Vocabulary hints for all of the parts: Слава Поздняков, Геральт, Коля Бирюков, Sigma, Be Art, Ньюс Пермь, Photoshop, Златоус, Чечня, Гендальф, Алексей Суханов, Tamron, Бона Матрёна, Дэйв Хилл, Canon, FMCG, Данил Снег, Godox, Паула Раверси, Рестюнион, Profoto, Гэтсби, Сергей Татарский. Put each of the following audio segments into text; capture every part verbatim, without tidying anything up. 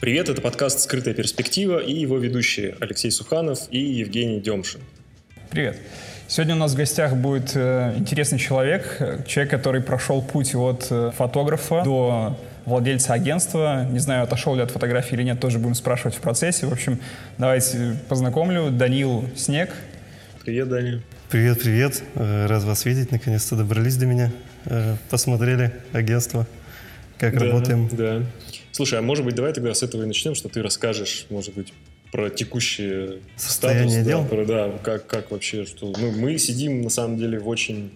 Привет, это подкаст «Скрытая перспектива» и его ведущие Алексей Суханов и Евгений Демшин. Привет. Сегодня у нас в гостях будет э, интересный человек, человек, который прошел путь от э, фотографа до владельца агентства. Не знаю, отошел ли от фотографии или нет, тоже будем спрашивать в процессе. В общем, давайте познакомлю. Данил Снег. Привет, Данил. Привет, привет. Рад вас видеть. Наконец-то добрались до меня. Посмотрели агентство, как да, работаем. Да. Слушай, а может быть, давай тогда с этого и начнем, что ты расскажешь, может быть, про текущий статус, да, про, да, как, как вообще, что... Ну, мы сидим, на самом деле, в очень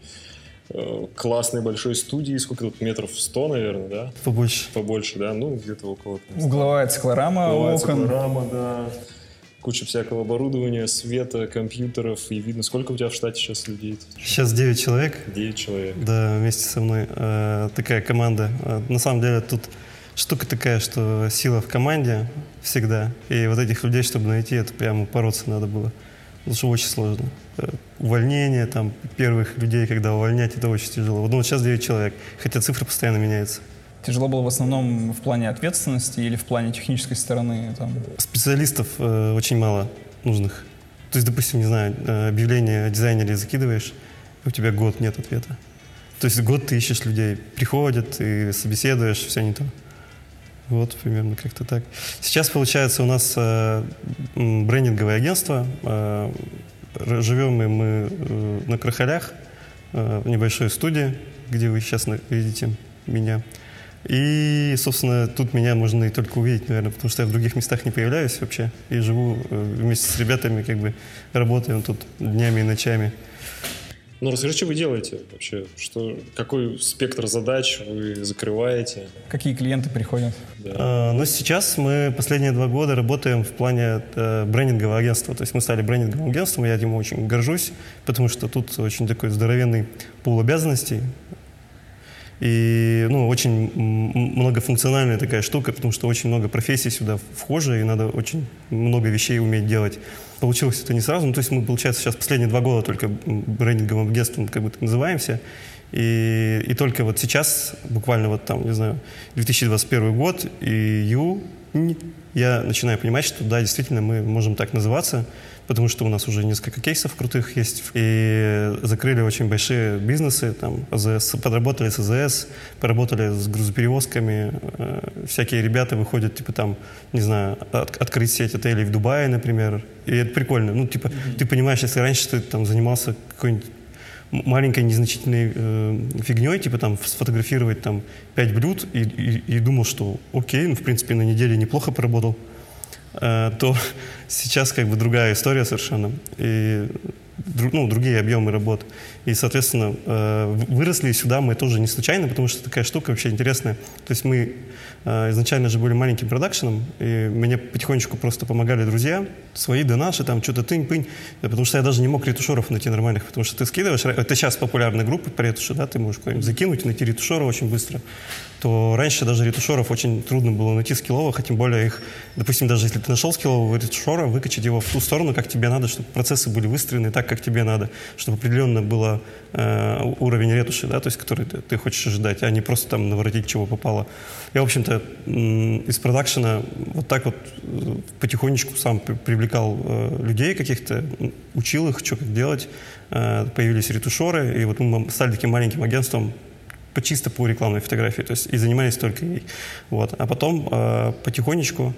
э, классной большой студии, сколько тут, метров сто, наверное, да? Побольше. Побольше, да, ну, где-то около... Там, угловая циклорама, угловая окон. Циклорама, да. Куча всякого оборудования, света, компьютеров, и видно, сколько у тебя в штате сейчас людей? Сейчас девять человек. девять человек. Да, вместе со мной э, такая команда. На самом деле, тут штука такая, что сила в команде всегда. И вот этих людей, чтобы найти, это прямо бороться надо было. Потому что очень сложно. Увольнение, там, первых людей, когда увольнять, это очень тяжело. Ну, вот сейчас девять человек, хотя цифры постоянно меняются. Тяжело было в основном в плане ответственности или в плане технической стороны? Там? Специалистов э, очень мало нужных. То есть, допустим, не знаю, объявление о дизайнере закидываешь, у тебя год нет ответа. То есть год ты ищешь людей, приходят и собеседуешь, все не то. Вот, примерно как-то так. Сейчас, получается, у нас э, брендинговое агентство. Э, живем мы, мы э, на Крахалях, э, в небольшой студии, где вы сейчас видите меня. И, собственно, тут меня можно и только увидеть, наверное, потому что я в других местах не появляюсь вообще. И живу э, вместе с ребятами, как бы работаем тут днями и ночами. Ну, расскажи, что вы делаете вообще? Что, какой спектр задач вы закрываете? Какие клиенты приходят? Да. А, ну, сейчас мы последние два года работаем в плане э, брендингового агентства. То есть мы стали брендинговым агентством, я этим очень горжусь, потому что тут очень такой здоровенный пул обязанностей. И, ну, очень многофункциональная такая штука, потому что очень много профессий сюда вхоже, и надо очень много вещей уметь делать. Получилось это не сразу. Ну, то есть мы, получается, сейчас последние два года только брендинговым агентством как бы так называемся. И, и только вот сейчас, буквально вот там, не знаю, две тысячи двадцать первый год, июнь, я начинаю понимать, что да, действительно, мы можем так называться, потому что у нас уже несколько кейсов крутых есть. И закрыли очень большие бизнесы, там, АЗС, подработали с АЗС, поработали с грузоперевозками. Э, всякие ребята выходят, типа там, не знаю, от, открыть сеть отелей в Дубае, например. И это прикольно. Ну, типа, mm-hmm. ты понимаешь, если раньше ты там занимался какой-нибудь маленькой незначительной э, фигней, типа там сфотографировать там пять блюд и, и, и думал, что окей, ну, в принципе, на неделе неплохо поработал, то сейчас как бы другая история совершенно, и ну, другие объемы работ. И, соответственно, выросли сюда мы тоже не случайно, потому что такая штука вообще интересная. То есть мы изначально же были маленьким продакшеном, и мне потихонечку просто помогали друзья, свои да наши, там что-то тынь-пынь, потому что я даже не мог ретушеров найти нормальных, потому что ты скидываешь, это сейчас популярная группа по ретушу, да, ты можешь куда-нибудь закинуть, найти ретушера очень быстро, то раньше даже ретушеров очень трудно было найти скилловых, а тем более их, допустим, даже если ты нашел скиллового ретушера, выкачать его в ту сторону, как тебе надо, чтобы процессы были выстроены так, как тебе надо, чтобы определенно был э, уровень ретуши, да, то есть, который ты, ты хочешь ожидать, а не просто там наворотить, чего попало. Я, в общем-то, из продакшена вот так вот потихонечку сам привлекал э, людей каких-то, учил их, что как делать, э, появились ретушеры, и вот мы стали таким маленьким агентством по, чисто по рекламной фотографии, то есть и занимались только ей. Вот. А потом э, потихонечку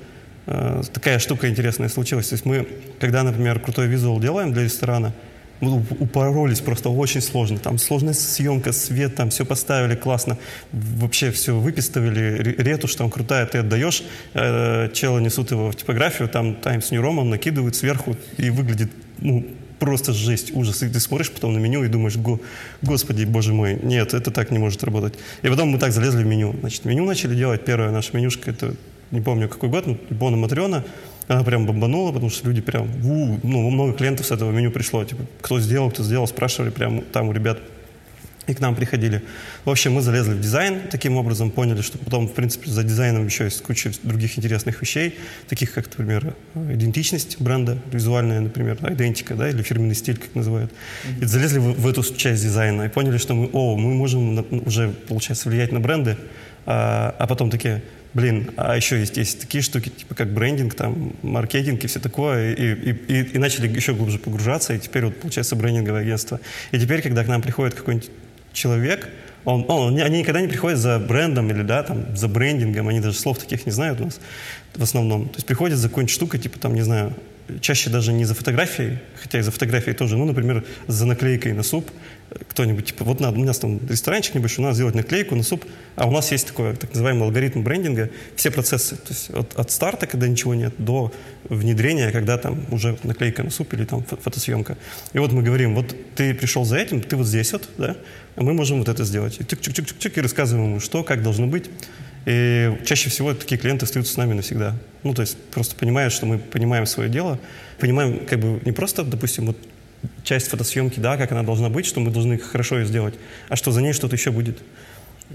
э, такая штука интересная случилась. То есть мы, когда, например, крутой визуал делаем для ресторана, упоролись просто очень сложно. Там сложная съемка, свет, там все поставили классно. Вообще все выписывали, ретушь там крутая, ты отдаешь, э, чела несут его в типографию, там Times New Roman накидывают сверху и выглядит, ну, просто жесть, ужас. И ты смотришь потом на меню и думаешь, го, господи, боже мой, нет, это так не может работать. И потом мы так залезли в меню. Значит, меню начали делать. Первая наша менюшка, это не помню какой год, ну, Бона Матрёна. Она прям бомбанула, потому что люди прям, у, ну, много клиентов с этого меню пришло. Типа, кто сделал, кто сделал, спрашивали прям там у ребят. и к нам приходили. В общем, мы залезли в дизайн, таким образом поняли, что потом, в принципе, за дизайном еще есть куча других интересных вещей, таких как, например, идентичность бренда, визуальная, например, идентика, да, или фирменный стиль, как называют. И залезли в, в эту часть дизайна и поняли, что мы, о, мы можем на, уже, получается, влиять на бренды, а, а потом такие... Блин, а еще есть, есть такие штуки, типа как брендинг, там, маркетинг и все такое. И, и, и начали еще глубже погружаться, и теперь вот получается брендинговое агентство. И теперь, когда к нам приходит какой-нибудь человек, он, он, они никогда не приходят за брендом или да, там, за брендингом, они даже слов таких не знают у нас в основном. То есть приходят за какой-нибудь штукой, типа там, не знаю, чаще даже не за фотографией, хотя и за фотографией тоже, ну, например, за наклейкой на суп. Кто-нибудь, типа, вот надо, у нас там ресторанчик небольшой, надо сделать наклейку на суп, а у нас есть такой, так называемый алгоритм брендинга, все процессы, то есть от, от старта, когда ничего нет, до внедрения, когда там уже наклейка на суп или там фотосъемка. И вот мы говорим, вот ты пришел за этим, ты вот здесь вот, да, а мы можем вот это сделать. И тюк-тюк-тюк-тюк, и рассказываем ему, что, как должно быть. И чаще всего такие клиенты остаются с нами навсегда. Ну, то есть просто понимают, что мы понимаем свое дело, понимаем как бы не просто, допустим, вот часть фотосъемки, да, как она должна быть, что мы должны хорошо ее сделать, а что за ней что-то еще будет.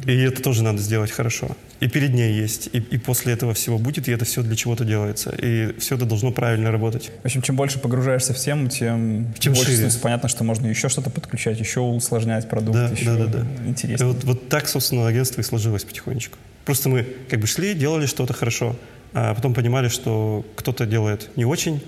И это тоже надо сделать хорошо. И перед ней есть, и, и после этого всего будет, и это все для чего-то делается. И все это должно правильно работать. В общем, чем больше погружаешься в тему, тем чем больше становится понятно, что можно еще что-то подключать, еще усложнять продукт, да, еще да, да, да. интереснее. Вот, вот так, собственно, агентство и сложилось потихонечку. Просто мы как бы шли, делали что-то хорошо, а потом понимали, что кто-то делает не очень,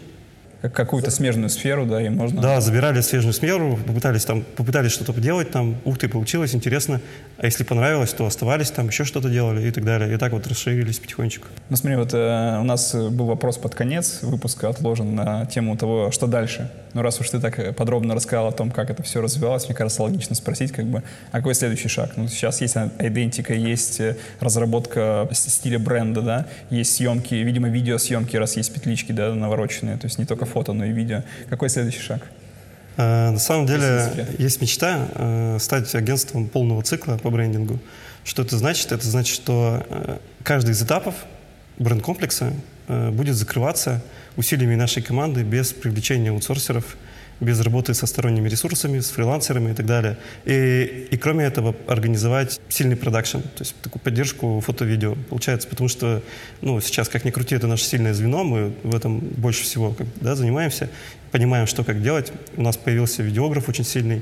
какую-то смежную сферу, да, и можно... Да, забирали смежную сферу, попытались, там, попытались что-то делать, там, ух ты, получилось, интересно, а если понравилось, то оставались там, еще что-то делали и так далее, и так вот расширились потихонечку. Ну смотри, вот э, у нас был вопрос под конец выпуска отложен на тему того, что дальше. Ну раз уж ты так подробно рассказал о том, как это все развивалось, мне кажется, логично спросить, как бы, а какой следующий шаг? Ну сейчас есть идентика, есть разработка стиля бренда, да, есть съемки, видимо, видеосъемки, раз есть петлички, да, навороченные, то есть не только фото, но и видео. Какой следующий шаг? А, на самом деле есть мечта э, стать агентством полного цикла по брендингу. Что это значит? Это значит, что э, каждый из этапов бренд-комплекса э, будет закрываться усилиями нашей команды без привлечения аутсорсеров, без работы со сторонними ресурсами, с фрилансерами и так далее. И, и кроме этого организовать сильный продакшн, то есть такую поддержку фото-видео. Получается, потому что ну, сейчас, как ни крути, это наше сильное звено, мы в этом больше всего как, да, занимаемся, понимаем, что как делать. У нас появился видеограф очень сильный,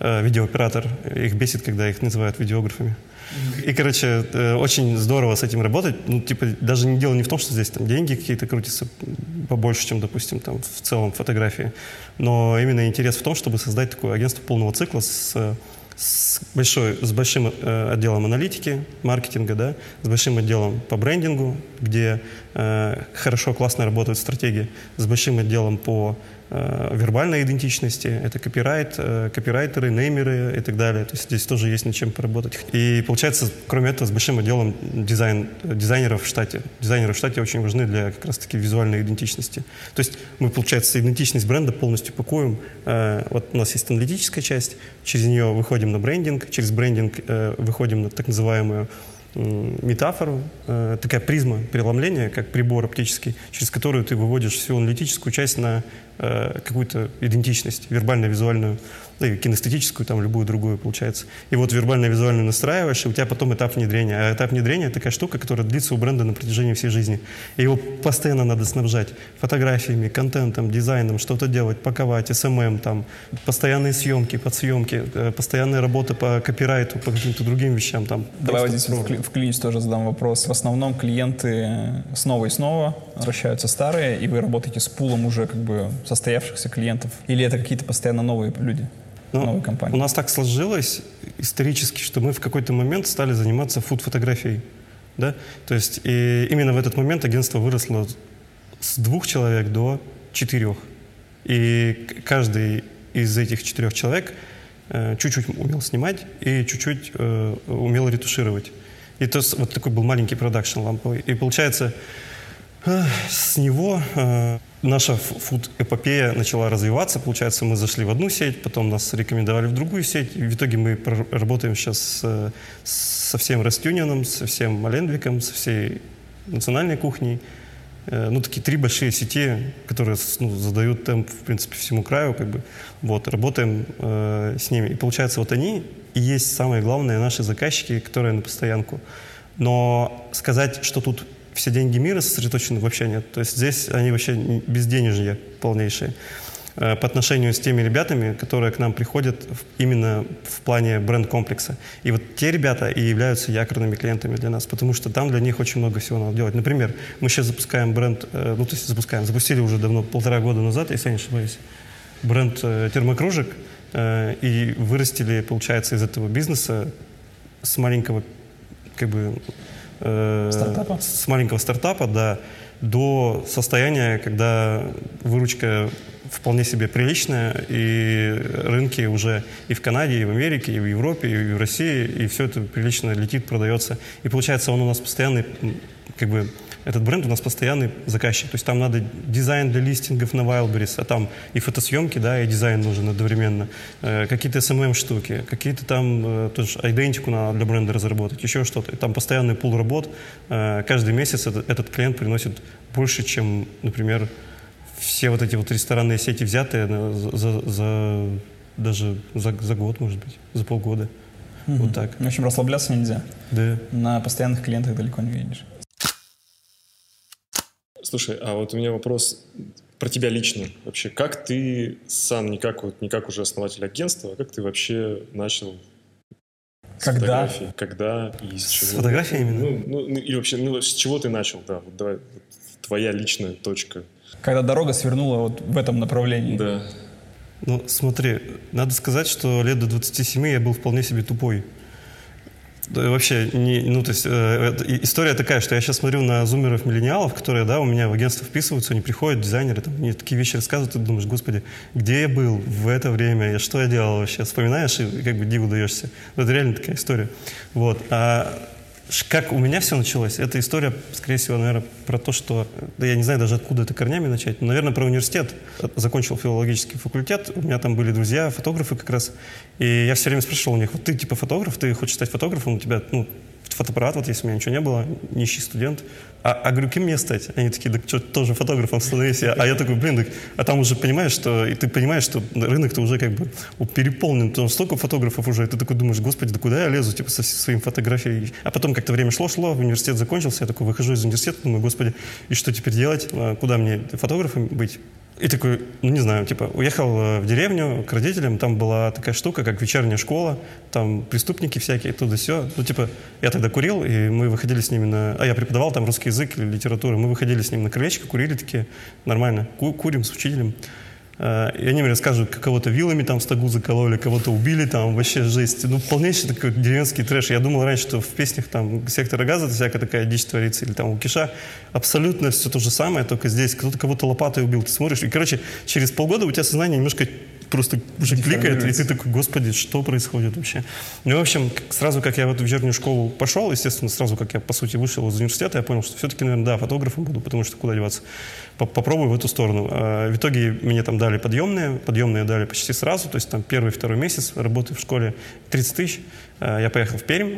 э, видеооператор. Их бесит, когда их называют видеографами. И, короче, э, очень здорово с этим работать. Ну, типа, даже не дело не в том, что здесь там деньги какие-то крутятся побольше, чем, допустим, там в целом фотографии. Но именно интерес в том, чтобы создать такое агентство полного цикла с, с, большой, с большим э, отделом аналитики, маркетинга, да, с большим отделом по брендингу, где э, хорошо, классно работают стратегии, с большим отделом по э, вербальной идентичности, это копирайт, э, копирайтеры, неймеры и так далее. То есть здесь тоже есть над чем поработать. И получается, кроме этого, с большим отделом дизайн, дизайнеров в штате. Дизайнеры в штате очень важны для как раз-таки визуальной идентичности. То есть мы, получается, идентичность бренда полностью пакуем. Э, вот у нас есть аналитическая часть, через нее выходим на брендинг, через брендинг э, выходим на так называемую метафору, э, такая призма преломления, как прибор оптический, через которую ты выводишь всю аналитическую часть на э, какую-то идентичность, вербально-визуальную, да и кинестетическую, там, любую другую, получается. И вот вербально-визуально настраиваешь, и у тебя потом этап внедрения. А этап внедрения — это такая штука, которая длится у бренда на протяжении всей жизни. И его постоянно надо снабжать фотографиями, контентом, дизайном, что-то делать, паковать, эс эм эм, там, постоянные съемки, подсъемки, э, постоянная работа по копирайту, по каким-то другим вещам. Там, давай вот здесь в клинике тоже задам вопрос. В основном клиенты снова и снова возвращаются старые, и вы работаете с пулом уже как бы состоявшихся клиентов? Или это какие-то постоянно новые люди? Ну, новые компании? У нас так сложилось исторически, что мы в какой-то момент стали заниматься фуд-фотографией. Да? То есть и именно в этот момент агентство выросло с двух человек до четырех. И каждый из этих четырех человек э, чуть-чуть умел снимать и чуть-чуть э, умел ретушировать. И то, вот такой был маленький продакшн ламповый. И получается, с него э, наша фуд-эпопея начала развиваться. Получается, мы зашли в одну сеть, потом нас рекомендовали в другую сеть. И в итоге мы работаем сейчас э, со всем Рестюнионом, со всем Малендвиком, со всей национальной кухней, ну, такие три большие сети, которые, ну, задают темп, в принципе, всему краю, как бы, вот, работаем э, с ними. И получается, вот они и есть самые главные наши заказчики, которые на постоянку. Но сказать, что тут все деньги мира сосредоточены, вообще нет. То есть здесь они вообще безденежье полнейшее по отношению с теми ребятами, которые к нам приходят именно в плане бренд-комплекса. И вот те ребята и являются якорными клиентами для нас, потому что там для них очень много всего надо делать. Например, мы сейчас запускаем бренд, ну, то есть запускаем, запустили уже давно, полтора года назад, если я не ошибаюсь, бренд термокружек, и вырастили, получается, из этого бизнеса с маленького, как бы... Стартапа? С маленького стартапа, да, до состояния, когда выручка вполне себе приличная, и рынки уже и в Канаде, и в Америке, и в Европе, и в России, и все это прилично летит, продается. И получается, он у нас постоянный, как бы, этот бренд у нас постоянный заказчик. То есть там надо дизайн для листингов на Wildberries, а там и фотосъемки, да, и дизайн нужен одновременно, э, какие-то эс эм эм-штуки, какие-то там э, тоже идентику надо для бренда разработать, еще что-то. И там постоянный пул работ. Э, каждый месяц этот, этот клиент приносит больше, чем, например, все вот эти вот ресторанные сети взятые за, за, за, даже за, за год, может быть, за полгода. Mm-hmm. Вот так. В общем, расслабляться нельзя. Да. На постоянных клиентах далеко не едешь. Слушай, а вот у меня вопрос про тебя лично вообще. Как ты сам, не как, вот, не как уже основатель агентства, а как ты вообще начал с Когда? фотографии? Когда и с чего? С фотографии именно? Ну, ну, и вообще, ну, с чего ты начал, да, вот давай, вот, твоя личная точка. Когда дорога свернула вот в этом направлении. Да. Ну, смотри, надо сказать, что лет до двадцати семи я был вполне себе тупой. Вообще, не, ну, то есть, э, история такая, что я сейчас смотрю на зумеров-миллениалов, которые, да, у меня в агентство вписываются, они приходят, дизайнеры, там, мне такие вещи рассказывают, и ты думаешь, господи, где я был в это время, что я делал вообще? Вспоминаешь и как бы диву даешься. Вот это реально такая история. Вот. А как у меня все началось, эта история, скорее всего, наверное, про то, что, да, я не знаю даже, откуда это корнями начать, но, наверное, про университет. Закончил филологический факультет, у меня там были друзья, фотографы как раз, и я все время спрашивал у них, вот ты типа фотограф, ты хочешь стать фотографом, у тебя, ну, фотоаппарат, вот если у меня ничего не было, нищий студент. А, а говорю, кем мне стать? Они такие, да что, тоже фотографом становись. А я такой, блин, так, а там уже понимаешь, что, и ты понимаешь, что рынок-то уже как бы переполнен, потому что столько фотографов уже, и ты такой думаешь, господи, да куда я лезу, типа, со своими фотографиями. А потом как-то время шло-шло, университет закончился, я такой выхожу из университета, думаю, господи, и что теперь делать? Куда мне фотографом быть? И такой, ну, не знаю, типа, уехал в деревню к родителям, там была такая штука, как вечерняя школа, там преступники всякие, туда все. Ну, типа, я тогда курил, и мы выходили с ними на... А я преподавал там русский язык или литературу. Мы выходили с ними на крылечко, курили такие, нормально, ку- курим с учителем. И они мне рассказывают, как кого-то вилами там в стогу закололи, кого-то убили, там вообще жесть. Ну, полнейший такой деревенский трэш. Я думал раньше, что в песнях там «Сектора газа» всякая такая дичь творится, или там у Киша. Абсолютно все то же самое, только здесь кто-то кого-то лопатой убил, ты смотришь. И, короче, через полгода у тебя сознание немножко просто уже кликает, и ты такой, господи, что происходит вообще? Ну, в общем, сразу как я в эту вечернюю школу пошел, естественно, сразу как я, по сути, вышел из университета, я понял, что все-таки, наверное, да, фотографом буду, потому что куда деваться? Попробую в эту сторону. В итоге мне там дали подъемные, подъемные дали почти сразу, то есть там первый-второй месяц работы в школе тридцать тысяч, я поехал в Пермь,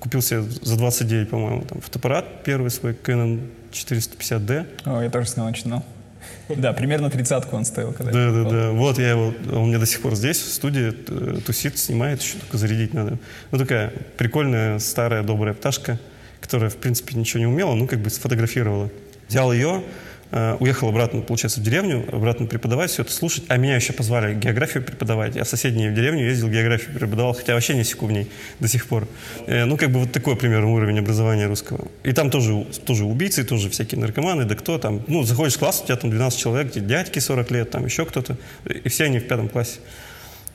купил себе за двадцать девять, по-моему, там, фотоаппарат первый свой, Canon четыреста пятьдесят ди. О, я тоже с него начинал. Да, примерно тридцатку он стоил. Да-да-да, вот я его, он у меня до сих пор здесь, в студии, тусит, снимает, еще только зарядить надо. Ну такая прикольная, старая, добрая пташка, которая, в принципе, ничего не умела, ну как бы сфотографировала. Взял ее, уехал обратно, получается, в деревню, обратно преподавать, все это слушать. А меня еще позвали географию преподавать. Я в соседнюю деревню ездил, географию преподавал, хотя вообще не секу в ней до сих пор. Ну, как бы вот такой, примерно, уровень образования русского. И там тоже, тоже убийцы, тоже всякие наркоманы, да кто там. Ну, заходишь в класс, у тебя там двенадцать человек, дядьки сорок лет, там еще кто-то. И все они в пятом классе.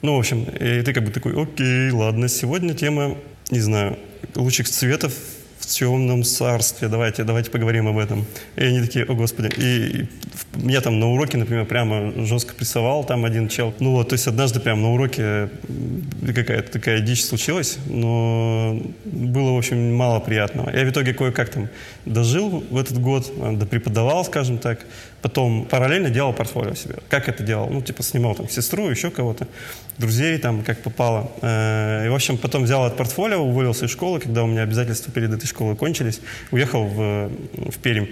Ну, в общем, и ты как бы такой, окей, ладно, сегодня тема, не знаю, лучших цветов в темном царстве, давайте, давайте поговорим об этом. И они такие, о господи. И, и я там на уроке, например, прямо жестко прессовал, там один чел. Ну вот, то есть однажды прямо на уроке какая-то такая дичь случилась, но было, в общем, мало приятного. Я в итоге кое-как там дожил в этот год, допреподавал, скажем так, потом параллельно делал портфолио себе. Как это делал? Ну, типа, снимал там сестру, еще кого-то, друзей там, как попало. И, в общем, потом взял от портфолио, уволился из школы, когда у меня обязательства перед этой школой кончились, уехал в, в Пермь.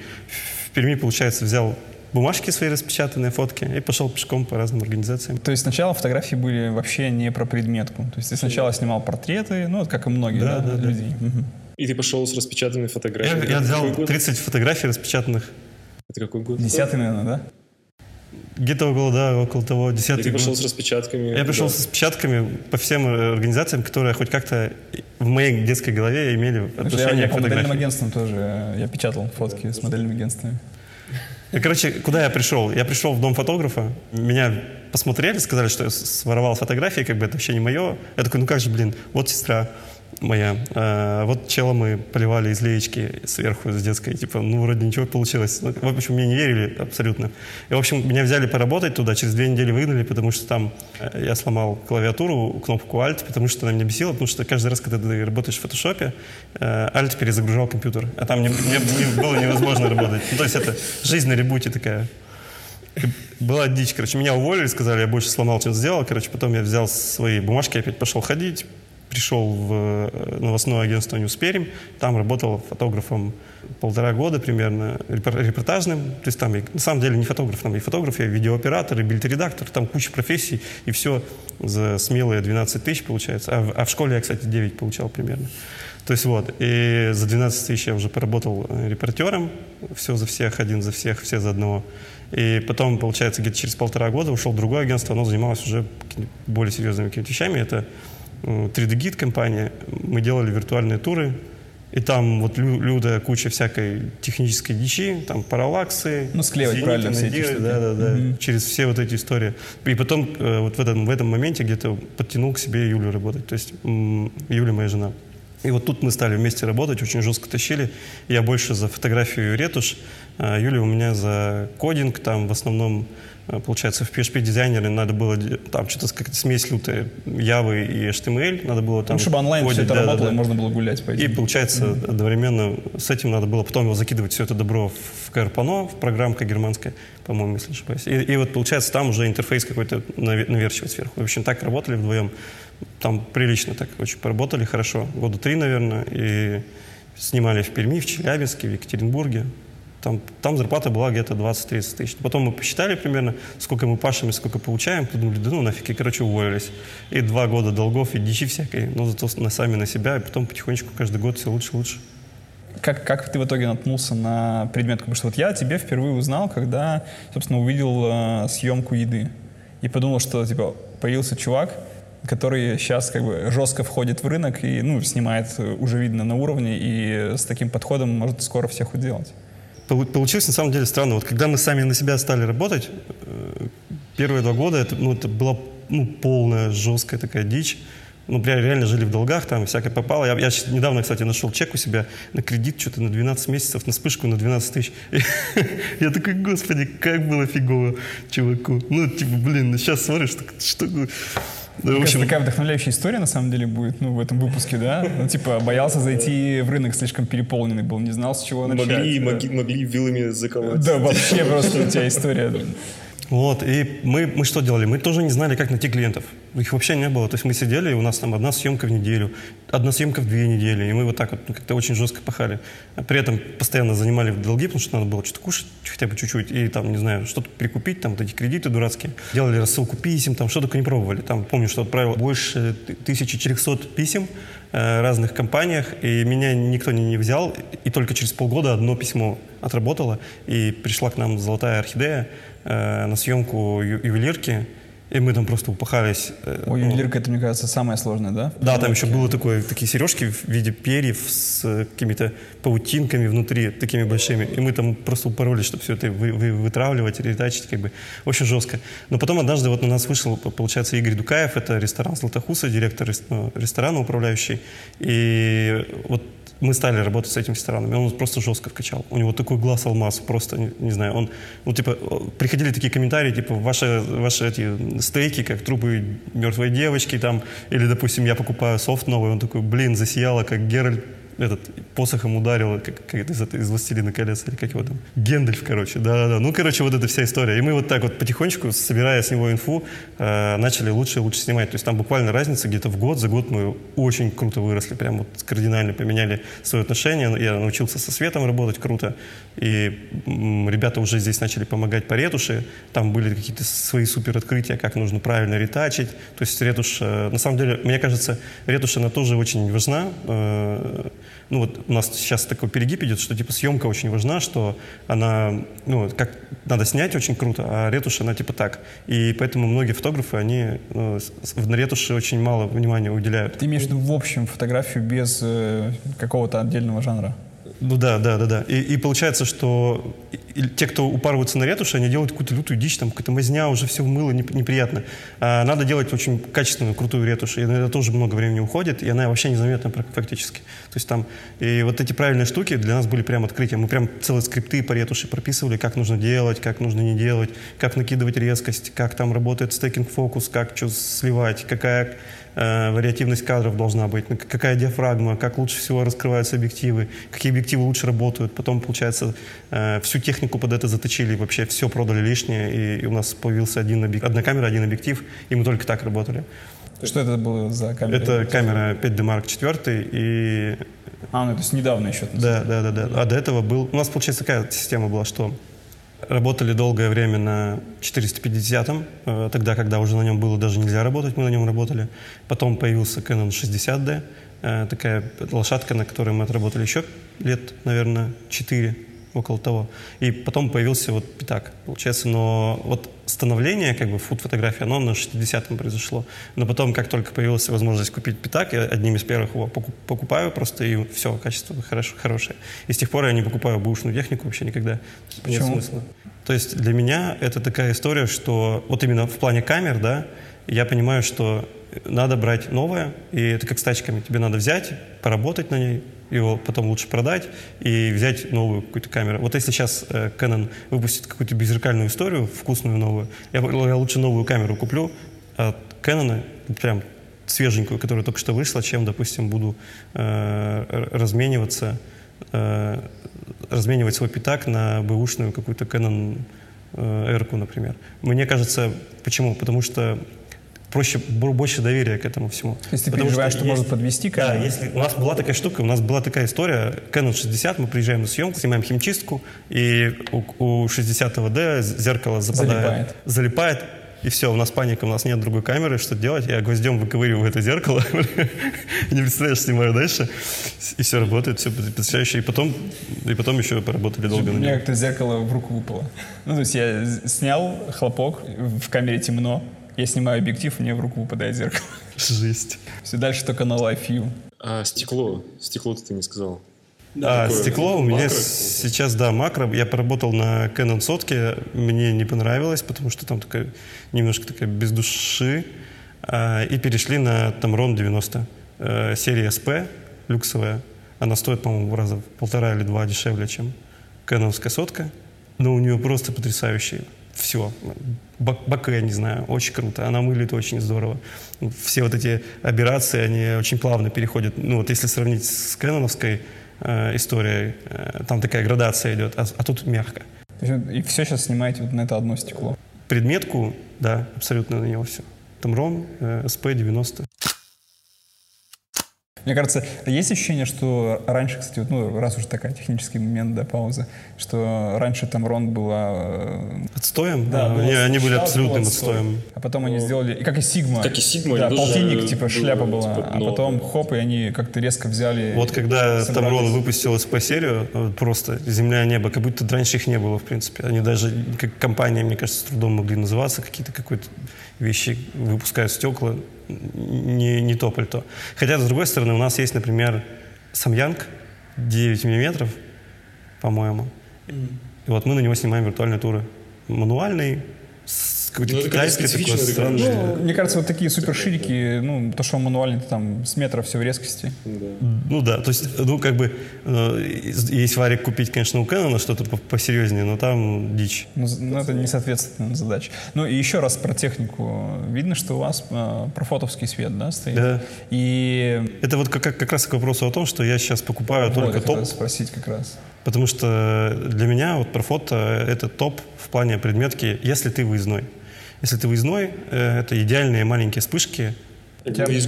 В Перми, получается, взял бумажки свои распечатанные, фотки, и пошел пешком по разным организациям. То есть сначала фотографии были вообще не про предметку? То есть ты сначала снимал портреты, ну, как и многие да, да, да, людей? Да. Угу. И ты пошел с распечатанными фотографиями? Я, я взял тридцать фотографий распечатанных. Это какой год? Десятый, наверное, да? Где-то около, да, около того, десятый год. Ты пришел с распечатками? Я пришел да. с распечатками по всем организациям, которые хоть как-то в моей детской голове имели отношение я, к фотографии. По модельным агентствам тоже я печатал фотки да, с модельными агентствами. Короче, куда я пришел? Я пришел в дом фотографа, меня посмотрели, сказали, что я своровал фотографии, как бы это вообще не мое. Я такой, ну как же, блин, вот сестра моя, а, вот чела мы поливали из леечки сверху, с детской, типа, ну вроде ничего получилось. Ну, в общем, мне не верили абсолютно. И, в общем, меня взяли поработать туда, через две недели выгнали, потому что там я сломал клавиатуру, кнопку Alt, потому что она меня бесила, потому что каждый раз, когда ты работаешь в фотошопе, Alt перезагружал компьютер, а там не, не, не было невозможно работать. Ну, то есть это жизнь на ребуте такая. Была дичь, короче. Меня уволили, сказали, я больше сломал, чем сделал, короче. Потом я взял свои бумажки, опять пошел ходить. Пришел в новостное агентство «Ньюс Пермь», там работал фотографом полтора года примерно, репортажным. То есть там я, на самом деле не фотограф, там и фотограф, и видеооператор, и бильд-редактор, там куча профессий, и все за смелые двенадцать тысяч получается. А в, а в школе я, кстати, девять получал примерно. То есть вот, и за двенадцать тысяч я уже поработал репортером, все за всех, один за всех, все за одного. И потом, получается, где-то через полтора года ушел в другое агентство, оно занималось уже более серьезными какими-то вещами, это три дэ-гид компания, мы делали виртуальные туры, и там вот лю- люда куча всякой технической дичи, там параллаксы, ну склеивать правильно все эти штуки, да, да, да, mm-hmm. через все вот эти истории. И потом э, вот в этом, в этом моменте где-то подтянул к себе Юлю работать, то есть м- Юля моя жена. И вот тут мы стали вместе работать, очень жестко тащили. Я больше за фотографию и ретушь, а Юля у меня за кодинг, там в основном, получается, в пи эйч пи-дизайнере надо было там что-то, как-то смесь лютая, Явы и эйч ти эм эль, надо было там... Ну, чтобы онлайн кодить, все это да, работало, да, да. можно было гулять по этим. И, получается, mm-hmm. одновременно с этим надо было потом его закидывать все это добро в Карпано, в программка германская, по-моему, если не ошибаюсь. И, и вот, получается, там уже интерфейс какой-то наверчивать сверху. В общем, так работали вдвоем. Там прилично так очень поработали, хорошо. Года три, наверное, и снимали в Перми, в Челябинске, в Екатеринбурге. Там, там зарплата была где-то двадцать-тридцать тысяч. Потом мы посчитали примерно, сколько мы пашем и сколько получаем. Подумали, да ну нафиг, и, короче, уволились. И два года долгов, и дичи всякой, но зато на сами на себя, и потом потихонечку каждый год все лучше и лучше. Как, как ты в итоге наткнулся на предметку? Потому что вот я тебе впервые узнал, когда, собственно, увидел э, съемку еды. И подумал, что, типа, появился чувак, который сейчас как бы жестко входит в рынок и, ну, снимает уже видно на уровне, и с таким подходом может скоро всех уделать. Получилось, на самом деле, странно. Вот когда мы сами на себя стали работать, первые два года это, ну, это была ну, полная жесткая такая дичь. Ну, реально жили в долгах, там всякое попало. Я, я недавно, кстати, нашел чек у себя на кредит что-то на двенадцать месяцев, на вспышку на двенадцать тысяч. Я такой, господи, как было фигово чуваку. Ну, типа, блин, сейчас смотришь, что... Да, в общем... Такая вдохновляющая история, на самом деле, будет ну, в этом выпуске, да? Ну, типа, боялся зайти в рынок, слишком переполненный был, не знал, с чего начать. Могли, да. могли, могли вилами заколоть. Да, вообще просто у тебя история. Вот, и мы, мы что делали? Мы тоже не знали, как найти клиентов. Их вообще не было. То есть мы сидели, и у нас там одна съемка в неделю, одна съемка в две недели, и мы вот так вот ну, как-то очень жестко пахали. При этом постоянно занимали в долги, потому что надо было что-то кушать, хотя бы чуть-чуть, и там, не знаю, что-то прикупить, там вот эти кредиты дурацкие. Делали рассылку писем, там что только не пробовали. Там, помню, что отправил больше тысячи четырехсот писем э, разных компаниях, и меня никто не, не взял, и только через полгода одно письмо отработало, и пришла к нам «Золотая орхидея», на съемку ю- ювелирки, и мы там просто упахались. Ой, ювелирка, это, мне кажется, самое сложное, да? Да, там еще было такое, такие сережки в виде перьев с какими-то паутинками внутри, такими большими, и мы там просто упоролись, чтобы все это вы- вы- вытравливать, ретачить, как бы, очень жестко. Но потом однажды вот на нас вышел, получается, Игорь Дукаев, это ресторан «Златоуса», директор ресторана, управляющий, и вот мы стали работать с этим рестораном, и он просто жестко вкачал. У него такой глаз-алмаз, просто, не, не знаю, он, ну, типа, приходили такие комментарии, типа, ваши, ваши эти стейки, как трупы мертвой девочки, там, или, допустим, я покупаю софт новый, он такой, блин, засияло, как Геральт этот посохом ударил, как, как из, из «Властелина колец», или как его там, Гендальф, короче, да-да-да, ну, короче, вот эта вся история. И мы вот так вот потихонечку, собирая с него инфу, э, начали лучше и лучше снимать, то есть там буквально разница где-то в год, за год мы очень круто выросли, прям вот кардинально поменяли свое отношение, я научился со светом работать круто, и м, ребята уже здесь начали помогать по ретуши, там были какие-то свои супер открытия, как нужно правильно ретачить, то есть ретушь, э, на самом деле, мне кажется, ретушь, она тоже очень важна, э, ну вот у нас сейчас такой перегиб идет, что типа съемка очень важна, что она, ну, как надо снять очень круто, а ретушь, она типа так. И поэтому многие фотографы, они ну, в ретуши очень мало внимания уделяют. Ты имеешь в виду в общем фотографию без э, какого-то отдельного жанра? Ну да, да, да, да. И, и получается, что те, кто упарываются на ретушь, они делают какую-то лютую дичь, там какая-то мазня, уже все в мыло, неприятно. А надо делать очень качественную, крутую ретушь. И на это тоже много времени уходит, и она вообще незаметна фактически. То есть там и вот эти правильные штуки для нас были прям открытием. Мы прям целые скрипты по ретуши прописывали, как нужно делать, как нужно не делать, как накидывать резкость, как там работает стейкинг-фокус, как что сливать, какая... вариативность кадров должна быть, какая диафрагма, как лучше всего раскрываются объективы, какие объективы лучше работают. Потом, получается, всю технику под это заточили, вообще все продали лишнее, и у нас появился один объектив, одна камера, один объектив, и мы только так работали. Что это было за камера? Это камера пять дэ марк четыре и... А, ну то есть недавно еще. Да, да, да, да. А до этого был... У нас, получается, такая система была, что... Работали долгое время на четыреста пятидесятом, тогда, когда уже на нем было даже нельзя работать, мы на нем работали. Потом появился Canon шестьдесят дэ, такая лошадка, на которой мы отработали еще лет, наверное, четыре, около того. И потом появился вот пятак, получается. Но вот становление, как бы, фуд-фотографии, оно на шестидесятом произошло. Но потом, как только появилась возможность купить пятак, я одним из первых его покупаю просто, и все, качество хорошо, хорошее. И с тех пор я не покупаю бэушную технику вообще никогда. Почему? Нет смысла. То есть для меня это такая история, что вот именно в плане камер, да, я понимаю, что надо брать новое, и это как с тачками. Тебе надо взять, поработать на ней, его потом лучше продать и взять новую какую-то камеру. Вот если сейчас э, Canon выпустит какую-то беззеркальную историю, вкусную новую, я, я лучше новую камеру куплю от Canon, прям свеженькую, которая только что вышла, чем, допустим, буду э, размениваться, э, разменивать свой пятак на бэушную какую-то Canon э, R-ку, например. Мне кажется, почему? Потому что проще, больше доверия к этому всему. Если ты переживаешь, что может подвести, конечно. Да, если у нас была такая штука, у нас была такая история, Canon шестьдесят, мы приезжаем на съемку, снимаем химчистку, и у, у шестидесятого дэ зеркало западает, залипает. залипает, и все, у нас паника, у нас нет другой камеры, что делать, я гвоздем выковыриваю это зеркало, не представляешь, снимаю дальше, и все работает, все потрясающе, и потом, и потом еще поработали долго. У меня как-то зеркало в руку выпало. Ну, то есть я снял хлопок, в камере темно, я снимаю объектив, мне в руку выпадает зеркало. Жесть. Все дальше только на Life View. А стекло? Стекло ты не сказал. Да, а, стекло у меня сейчас, да, макро. Я поработал на Canon сотке, мне не понравилось, потому что там такая, немножко такая без души. А, и перешли на Tamron девяносто. А, серия эс пэ, люксовая. Она стоит, по-моему, в раза в полтора или два дешевле, чем Canonская сотка. Но у нее просто потрясающие. Все. Баке, я не знаю, очень круто. Она мылит очень здорово. Все вот эти аберрации, они очень плавно переходят. Ну вот если сравнить с кэноновской э, историей, э, там такая градация идет, а, а тут мягко. И все сейчас снимаете вот на это одно стекло? Предметку, да, абсолютно на него все. Tamron, э, эс пэ девяносто. Мне кажется, есть ощущение, что раньше, кстати, вот, ну, раз уже такая технический момент, да, пауза, что раньше Tamron была... Отстоем? Да, да, была, они были абсолютным отстоем. А потом они сделали... И как и Sigma. Как и Sigma. Да, полтинник, же, типа, шляпа была. Типа, а потом хоп, и они как-то резко взяли... Вот когда Tamron выпустил эс пэ серию, просто земля и небо, как будто раньше их не было, в принципе. Они даже, как компания, мне кажется, с трудом могли называться, какие-то какой-то вещи выпускают стекла. Не, не то пальто. Хотя, с другой стороны, у нас есть, например, Samyang девять миллиметров, по-моему. Mm. И вот мы на него снимаем виртуальные туры. Мануальный, с какой-то китайской, такой странный. Ну, мне кажется, вот такие суперширики, ну, то, что он мануальный, там, с метра все в резкости. Да. Ну да, то есть, ну, как бы, есть варик купить, конечно, у Кэнона что-то посерьезнее, но там дичь. Ну, ну это не соответственно задаче. Ну, и еще раз про технику. Видно, что у вас э, профотовский свет, да, стоит? Да. И... Это вот как, как раз к вопросу о том, что я сейчас покупаю вот, только топ. Спросить как раз. Потому что для меня вот профото — это топ в плане предметки, если ты выездной. Если ты выездной, это идеальные маленькие вспышки. У тебя би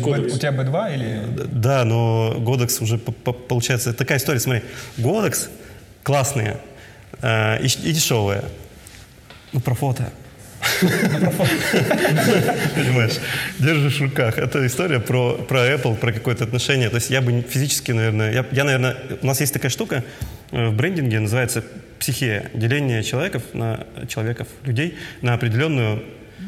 два или... Да, но Godox уже получается... Такая история, смотри. Godox классные э, и, и дешевые. Ну, профото. Понимаешь, держишь в руках. Это история про, про Apple, про какое-то отношение. То есть я бы физически, наверное... Я, я, наверное... У нас есть такая штука в брендинге, называется психия. Деление человеков на... Человеков, людей на определенную...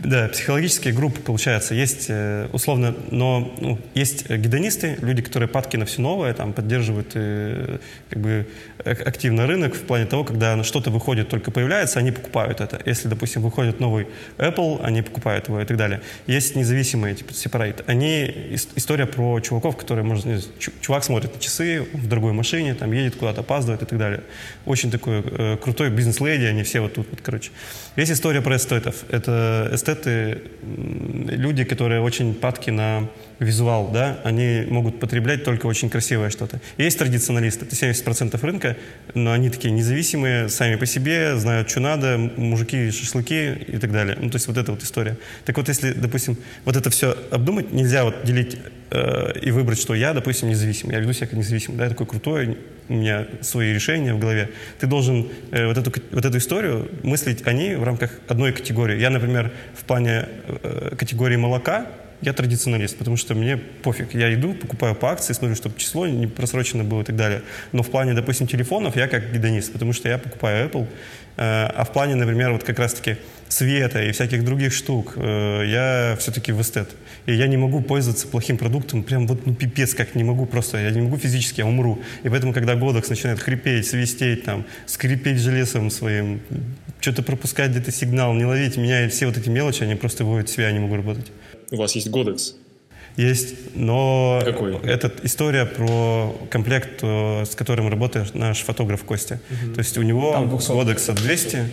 Да, психологические группы, получается. Есть, условно, но... Ну, есть гедонисты, люди, которые падки на все новое, там, поддерживают и, как бы, активно рынок в плане того, когда что-то выходит, только появляется, они покупают это. Если, допустим, выходит новый Apple, они покупают его и так далее. Есть независимые, типа, Separate. Они... История про чуваков, которые, может, чувак смотрит на часы в другой машине, там, едет куда-то, опаздывает и так далее. Очень такой э, крутой бизнес-леди, они все вот тут, вот, короче. Есть история про эстетов. Это эстеты, люди, которые очень падки на визуал, да, они могут потреблять только очень красивое что-то. Есть традиционалисты, это семьдесят процентов рынка, но они такие независимые, сами по себе, знают, что надо, мужики, шашлыки и так далее. Ну, то есть вот эта вот история. Так вот, если, допустим, вот это все обдумать, нельзя вот делить э, и выбрать, что я, допустим, независимый, я веду себя как независимый, да, я такой крутой, у меня свои решения в голове. Ты должен э, вот, эту, вот эту историю мыслить о ней в рамках одной категории. Я, например, в плане э, категории молока, я традиционалист, потому что мне пофиг. Я иду, покупаю по акции, смотрю, чтобы число не просрочено было и так далее. Но в плане, допустим, телефонов я как гедонист, потому что я покупаю Apple. А в плане, например, вот как раз-таки света и всяких других штук я все-таки в эстет. И я не могу пользоваться плохим продуктом, прям вот ну, пипец как не могу просто. Я не могу физически, я умру. И поэтому, когда Godox начинает хрипеть, свистеть, там, скрипеть железом своим, что-то пропускать где-то сигнал, не ловить меня, и все вот эти мелочи, они просто выводят себя, я не могу работать. У вас есть Godox? Есть, но какой? Это история про комплект, с которым работает наш фотограф Костя. Угу. То есть у него Godox от двести,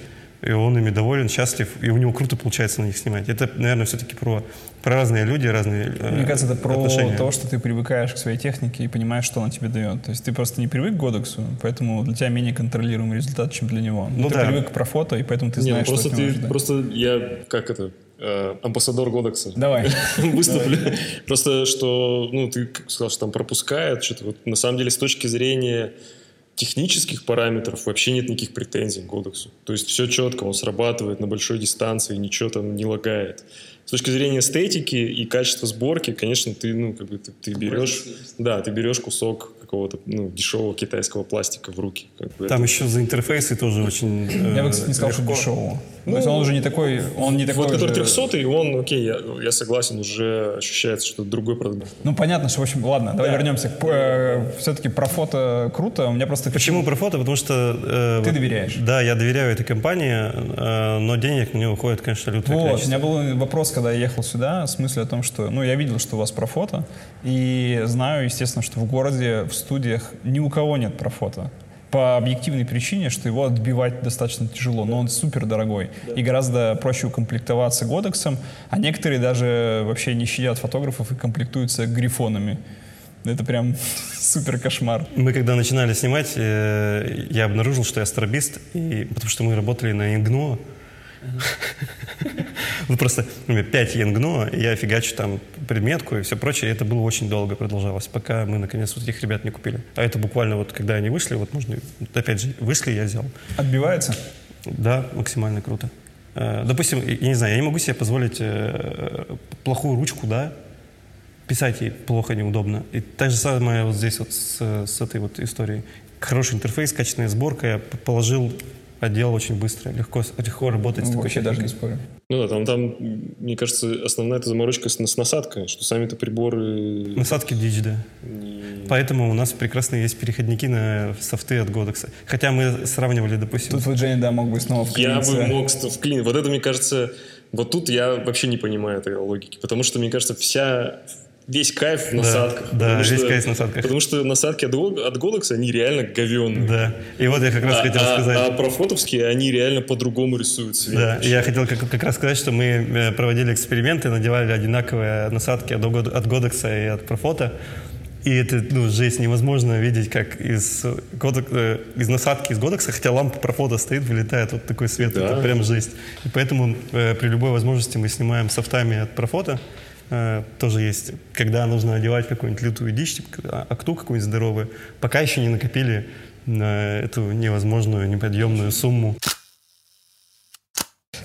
и он ими доволен, счастлив, и у него круто получается на них снимать. Это, наверное, все-таки про, про разные люди, разные отношения. Мне кажется, это про отношения. То, что ты привыкаешь к своей технике и понимаешь, что она тебе дает. То есть ты просто не привык к Godox, поэтому для тебя менее контролируемый результат, чем для него. Ну, ты да. привык к профото, и поэтому ты знаешь, не, что ты можешь дать. Просто я, как это... амбассадор Godox. Давай. Выступлю. Давай. Просто, что, ну, ты сказал, что там пропускает, что-то вот, на самом деле, с точки зрения технических параметров вообще нет никаких претензий к Godox. То есть все четко, он срабатывает на большой дистанции, ничего там не лагает. С точки зрения эстетики и качества сборки, конечно, ты, ну, как бы, ты, ты берешь, да, ты берешь кусок какого-то, ну, дешевого китайского пластика в руки. Как бы там это... еще за интерфейсы тоже очень э, я бы, кстати, не сказал, легко. Что дешевого. Ну, то есть он уже не такой, он не такой вот, который трехсотый, он, окей, я, я согласен, уже ощущается, что другой продукт. Ну, понятно, что, в общем, ладно, давай да. вернемся. К, э, все-таки про фото круто, у меня просто... Почему про фото? Потому что... Э, ты доверяешь. Да, я доверяю этой компании, э, но денег на нее уходит, конечно, лютое вот, количество. У меня был вопрос, когда я ехал сюда, в смысле о том, что, ну, я видел, что у вас профото, и знаю, естественно, что в городе, в студиях ни у кого нет профото. По объективной причине, что его отбивать достаточно тяжело, да. но он супер дорогой. Да. И гораздо проще укомплектоваться Godox'ом, а некоторые даже вообще не щадят фотографов и комплектуются грифонами. Это прям супер кошмар. Мы когда начинали снимать, я обнаружил, что я стробист, и... потому что мы работали на Ингно. Ну просто у меня пять янгно, и я фигачу там предметку и все прочее. И это было очень долго продолжалось, пока мы наконец вот этих ребят не купили. А это буквально вот когда они вышли, вот можно, опять же, вышли, я взял. Отбивается? Да, максимально круто. Допустим, я не знаю, я не могу себе позволить плохую ручку, да, писать ей плохо, неудобно. И та же самая вот здесь вот с, с этой вот историей. Хороший интерфейс, качественная сборка, я положил... Отдел очень быстро, легко, легко работать ну, с такой вообще даже не спорю. Ну да, там, там, мне кажется, основная эта заморочка с, с насадкой, что сами-то приборы... Насадки дичь, да. И... Поэтому у нас прекрасно есть переходники на софты от Godox. Хотя мы сравнивали, допустим... Тут вот Женя, да, мог бы снова вклиниться. Я бы мог вклиниться. Вот это, мне кажется... Вот тут я вообще не понимаю этой логики, потому что, мне кажется, вся... Весь кайф в насадках. Да, да весь что, кайф в насадках. Потому что насадки от, от Голокса, они реально говенные. Да, и вот я как раз а, хотел а, сказать... А про фотовские, они реально по-другому рисуются. Да, я хотел как, как раз сказать, что мы проводили эксперименты, надевали одинаковые насадки от, от Голокса и от профото. И это, ну, жесть, невозможно видеть, как из, кодек, э, из насадки из Годекса, хотя лампа профото стоит, вылетает вот такой свет, да. Это прям жесть. И поэтому э, при любой возможности мы снимаем софтами от профото. Э, тоже есть, когда нужно одевать какую-нибудь лютую дичь, типа, акту какую-нибудь здоровую, пока еще не накопили на эту невозможную, неподъемную сумму.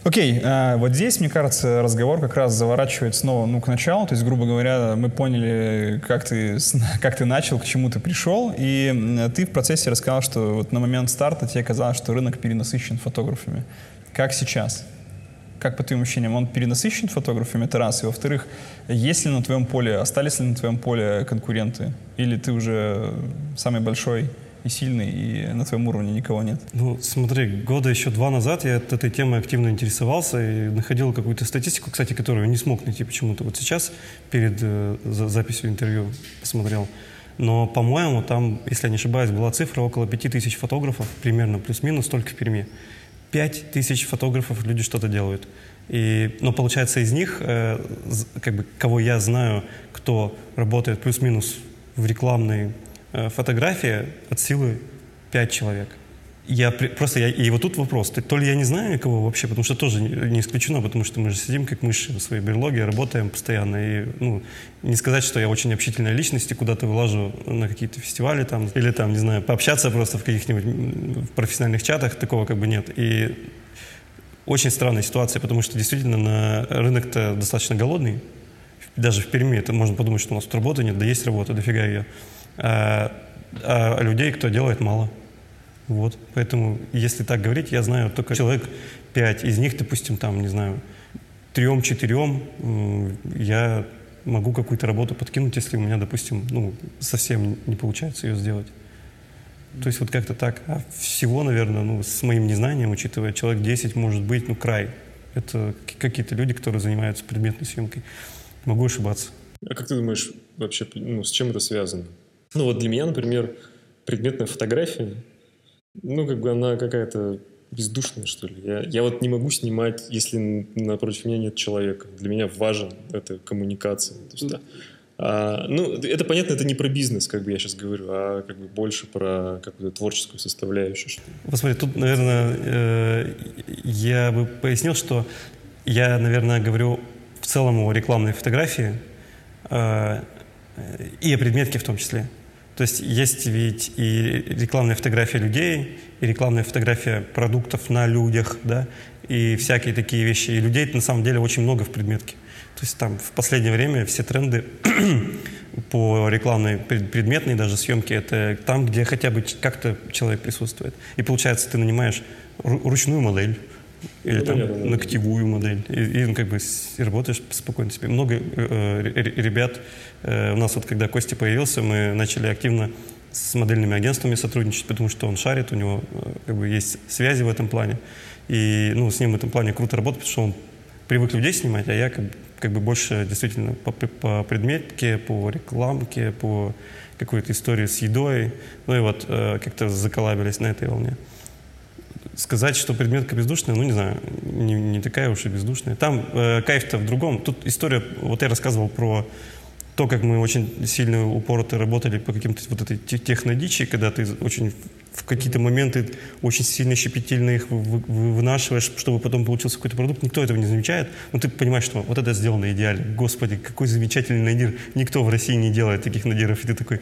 Окей, okay, вот здесь, мне кажется, разговор как раз заворачивает снова ну, к началу. То есть, грубо говоря, мы поняли, как ты, как ты начал, к чему ты пришел. И ты в процессе рассказал, что вот на момент старта тебе казалось, что рынок перенасыщен фотографами. Как сейчас? Как по твоим ощущениям, он перенасыщен фотографами? Это раз. И во-вторых, есть ли на твоем поле, остались ли на твоем поле конкуренты? Или ты уже самый большой и сильный, и на твоем уровне никого нет? Ну, смотри, года еще два назад я от этой темы активно интересовался и находил какую-то статистику, кстати, которую не смог найти почему-то. Вот сейчас перед э, записью интервью посмотрел. Но, по-моему, там, если я не ошибаюсь, была цифра около пяти тысяч фотографов, примерно, плюс-минус, только в Перми. пять тысяч фотографов, люди что-то делают. И, но, получается, из них, э, как бы, кого я знаю, кто работает плюс-минус в рекламной фотография от силы пять человек. Я при, просто я, и вот тут вопрос, то ли я не знаю никого вообще, потому что тоже не исключено, потому что мы же сидим как мыши в своей берлоге, работаем постоянно. И, ну, не сказать, что я очень общительная личность и куда-то вылажу на какие-то фестивали там, или там, не знаю, пообщаться просто в каких-нибудь профессиональных чатах, такого как бы нет. И очень странная ситуация, потому что действительно на рынок-то достаточно голодный. Даже в Перми это можно подумать, что у нас тут работы нет, да есть работа, дофига ее. А, а людей, кто делает, мало. Вот. Поэтому, если так говорить, я знаю только человек пять. Из них, допустим, там, не знаю, трем-четырем я могу какую-то работу подкинуть, если у меня, допустим, ну, совсем не получается ее сделать. То есть вот как-то так. А всего, наверное, ну, с моим незнанием, учитывая, человек десять может быть, ну, край. Это какие-то люди, которые занимаются предметной съемкой. Могу ошибаться. А как ты думаешь, вообще, ну, с чем это связано? Ну вот для меня, например, предметная фотография, ну как бы она какая-то бездушная, что ли. Я, я вот не могу снимать, если напротив меня нет человека. Для меня важен эта коммуникация. То есть, да. а, ну это понятно, это не про бизнес, как бы я сейчас говорю, а как бы больше про какую-то творческую составляющую. Что ли. Посмотри, тут, наверное, я бы пояснил, что я, наверное, говорю в целом о рекламной фотографии и о предметке в том числе. То есть есть ведь и рекламная фотография людей, и рекламная фотография продуктов на людях, да, и всякие такие вещи. И людей на самом деле очень много в предметке. То есть там в последнее время все тренды по рекламной, предметной даже съемке, это там, где хотя бы как-то человек присутствует. И получается, ты нанимаешь ручную модель, или ну, там понятно, ногтевую да. модель. И, и как бы и работаешь спокойно себе. Много э, ребят, э, у нас вот когда Костя появился, мы начали активно с модельными агентствами сотрудничать, потому что он шарит, у него э, как бы есть связи в этом плане. И ну, с ним в этом плане круто работать, потому что он привык людей снимать, а я как, как бы больше действительно по, по предметке, по рекламке, по какой-то истории с едой. Ну и вот э, как-то заколабились на этой волне. Сказать, что предметка бездушная, ну, не знаю, не, не такая уж и бездушная. Там э, кайф-то в другом. Тут история, вот я рассказывал про то, как мы очень сильно упорото работали по каким-то вот этой технодичи, когда ты очень в какие-то моменты очень сильно щепетильно их вы, вы, вынашиваешь, чтобы потом получился какой-то продукт. Никто этого не замечает, но ты понимаешь, что вот это сделано идеально. Господи, какой замечательный надир. Никто в России не делает таких надиров. И ты такой...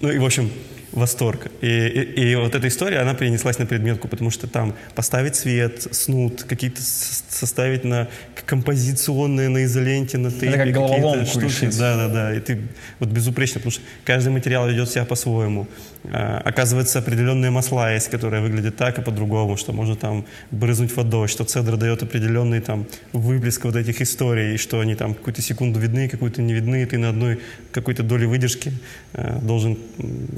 Ну и, в общем... Восторг. И, и, и вот эта история, она перенеслась на предметку, потому что там поставить свет, снуд, какие-то составить на композиционные, на изоленте, на тейпе. Это как головоломку штуки. Да-да-да. И ты вот безупречно, потому что каждый материал ведет себя по-своему. А, оказывается, определенные масла есть, которые выглядят так и по-другому, что можно там брызнуть водой, что цедра дает определенный там выблеск вот этих историй, и что они там какую-то секунду видны, какую-то не видны, и ты на одной какой-то доле выдержки а, должен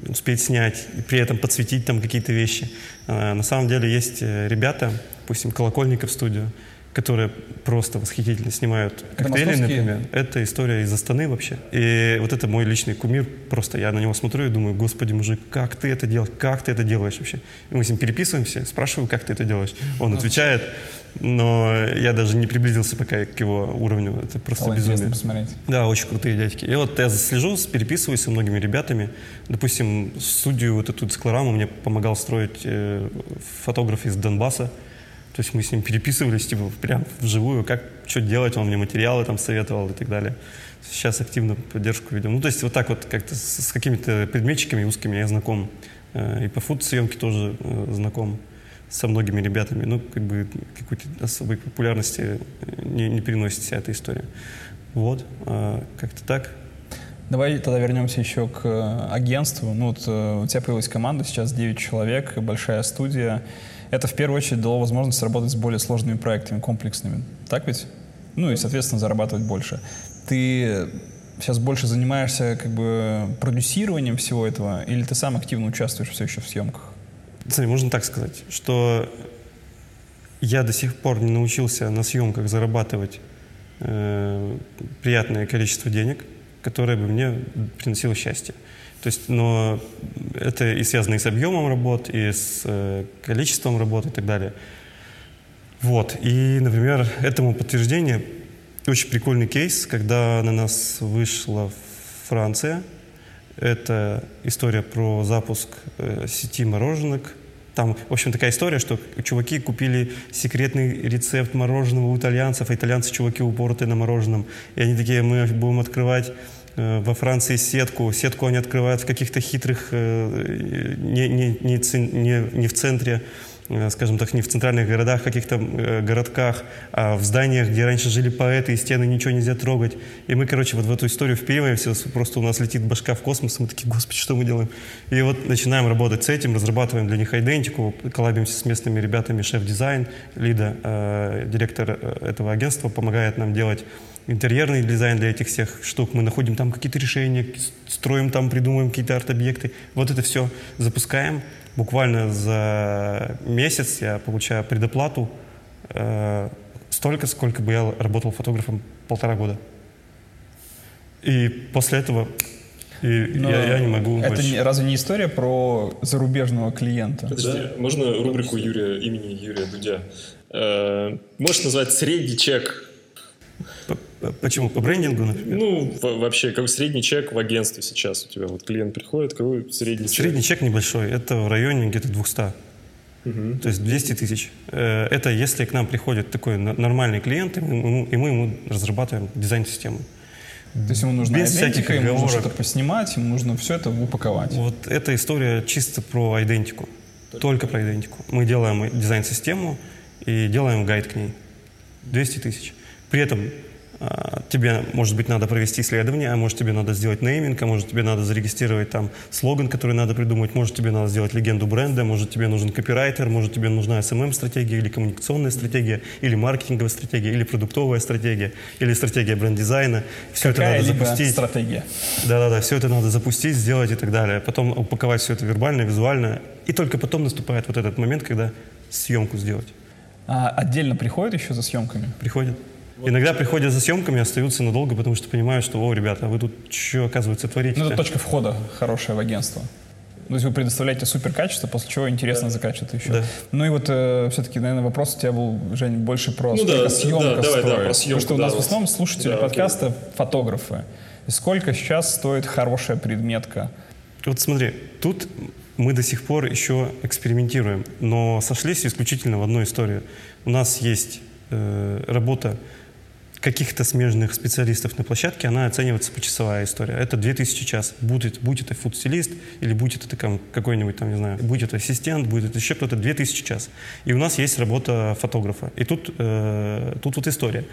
успеть снять, и при этом подсветить там какие-то вещи. А, на самом деле есть ребята, допустим, Колокольников Студио, которые просто восхитительно снимают коктейли, например. Это история из Астаны вообще. И вот это мой личный кумир. Просто я на него смотрю и думаю, господи, мужик, как ты это делаешь? Как ты это делаешь вообще? И мы с ним переписываемся, спрашиваю, как ты это делаешь. Он отвечает, но я даже не приблизился пока к его уровню. Это просто Стало безумие. Да, очень крутые дядьки. И вот я слежу, переписываюсь со многими ребятами. Допустим, студию вот эту Циклораму мне помогал строить фотограф из Донбасса. То есть мы с ним переписывались, типа, прям вживую, как, что делать, он мне материалы там советовал и так далее. Сейчас активно поддержку ведем. Ну, то есть вот так вот как-то с, с какими-то предметчиками узкими я знаком. И по фотосъемке тоже знаком со многими ребятами. Ну, как бы какой-то особой популярности не, не переносит вся эта история. Вот, как-то так. Давай тогда вернемся еще к агентству. Ну, вот у тебя появилась команда, сейчас девять человек, большая студия. Это в первую очередь дало возможность работать с более сложными проектами, комплексными. Так ведь? Ну и, соответственно, зарабатывать больше. Ты сейчас больше занимаешься как бы продюсированием всего этого, или ты сам активно участвуешь все еще в съемках? Смотри, можно так сказать, что я до сих пор не научился на съемках зарабатывать э, приятное количество денег, которое бы мне приносило счастье. То есть, но это и связано и с объемом работ, и с э, количеством работ и так далее. Вот. И, например, этому подтверждение очень прикольный кейс, когда на нас вышла Франция. Это история про запуск э, сети мороженок. Там, в общем, такая история, что чуваки купили секретный рецепт мороженого у итальянцев, а итальянцы, чуваки, упоротые на мороженом. И они такие, мы будем открывать во Франции сетку. Сетку они открывают в каких-то хитрых, э, не, не, не, не, не в центре, э, скажем так, не в центральных городах, в каких-то э, городках, а в зданиях, где раньше жили поэты, и стены ничего нельзя трогать. И мы, короче, вот в эту историю впиливаемся, просто у нас летит башка в космос, и мы такие, господи, что мы делаем? И вот начинаем работать с этим, разрабатываем для них айдентику, коллабимся с местными ребятами, шеф-дизайн, Лида, э, директор этого агентства, помогает нам делать интерьерный дизайн для этих всех штук. Мы находим там какие-то решения, строим там, придумываем какие-то арт-объекты. Вот это все запускаем. Буквально за месяц я получаю предоплату э, столько, сколько бы я работал фотографом полтора года. И после этого и я, я не могу это больше. Не, разве не история про зарубежного клиента? Да. Можно рубрику Юрия, имени Юрия Дудя? Э, можешь назвать средний чек? Почему? По брендингу, например? Ну, вообще, как средний чек в агентстве сейчас у тебя? Вот клиент приходит, какой средний чек? Средний чек небольшой, это в районе где-то двести. Угу. То есть двести тысяч. Это если к нам приходит такой нормальный клиент, и мы ему разрабатываем дизайн-систему. То есть ему нужна айдентика, ему нужно что-то поснимать, ему нужно все это упаковать. Вот эта история чисто про айдентику. Только, Только про айдентику. Мы делаем дизайн-систему и делаем гайд к ней. двести тысяч. При этом тебе, может быть, надо провести исследование, а может, тебе надо сделать нейминг, а может, тебе надо зарегистрировать там слоган, который надо придумать, может, тебе надо сделать легенду бренда, может, тебе нужен копирайтер, может, тебе нужна эс эм эм-стратегия или коммуникационная стратегия, или маркетинговая стратегия, или продуктовая стратегия, или стратегия бренд-дизайна. Все это надо запустить. Стратегия. Да-да-да, все это надо запустить, сделать и так далее. Потом упаковать все это вербально, визуально. И только потом наступает вот этот момент, когда съемку сделать. А отдельно приходят еще за съемками? Приходят. Иногда приходят за съемками, остаются надолго, потому что понимают, что, о, ребята, вы тут что, оказывается, творите? Ну, это точка входа хорошая в агентство. То есть вы предоставляете суперкачество, после чего интересно да. закачивает еще. Да. Ну и вот э, все-таки, наверное, вопрос у тебя был, Жень, больше про ну, сколько да, съемков да, стоит. Да, про съемку, потому что да, у нас вот. В основном слушатели да, подкаста окей. фотографы. И сколько сейчас стоит хорошая предметка? Вот смотри, тут мы до сих пор еще экспериментируем, но сошлись исключительно в одной истории. У нас есть э, работа каких-то смежных специалистов на площадке, она оценивается почасовая история. Это две тысячи час. Будет, будь это фуд-стилист, или будь это там, какой-нибудь, там, не знаю, будь это ассистент, будет это еще кто-то, две тысячи час. И у нас есть работа фотографа. И тут, э, тут вот история.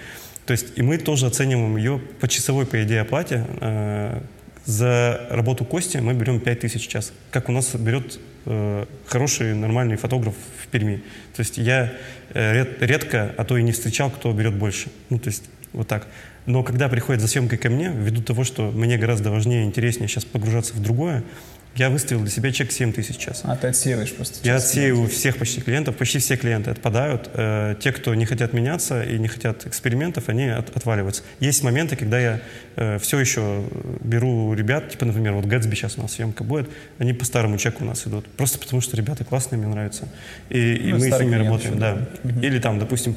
То есть и мы тоже оцениваем ее по часовой, по идее, оплате. Э, за работу Кости мы берем пять тысяч час, как у нас берет э, хороший, нормальный фотограф в Перми. То есть я э, ред, редко, а то и не встречал, кто берет больше. Ну, то есть вот так. Но когда приходят за съемкой ко мне, ввиду того, что мне гораздо важнее и интереснее сейчас погружаться в другое, я выставил для себя чек семь тысяч час. А ты отсеиваешь просто? Я отсеиваю всех почти клиентов. Почти все клиенты отпадают. Э, те, кто не хотят меняться и не хотят экспериментов, они от, отваливаются. Есть моменты, когда я э, все еще беру ребят, типа, например, вот Гэтсби сейчас у нас съемка будет, они по старому чеку у нас идут. Просто потому, что ребята классные, мне нравятся. И, ну, и мы с ними работаем. Еще, да. Да. Угу. Или там, допустим,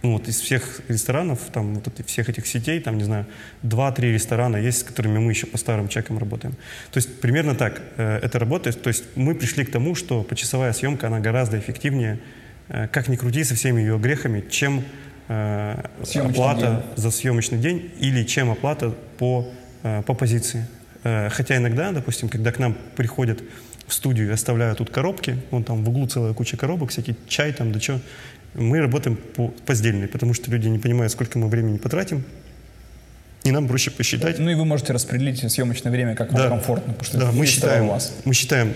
ну, вот из всех ресторанов, там, вот от всех этих сетей, там, не знаю, два-три ресторана есть, с которыми мы еще по старым чекам работаем. То есть примерно так э, это работает. То есть мы пришли к тому, что почасовая съемка, она гораздо эффективнее, э, как ни крути, со всеми ее грехами, чем э, оплата день. за съемочный день или чем оплата по, э, по позиции. Э, хотя иногда, допустим, когда к нам приходят в студию и оставляют тут коробки, вон там в углу целая куча коробок, всякий чай там, да что... Мы работаем по, по сдельной, потому что люди не понимают, сколько мы времени потратим, и нам проще посчитать. Ну и вы можете распределить съемочное время как вам да. комфортно, потому что да, мы считаем, у вас. мы считаем,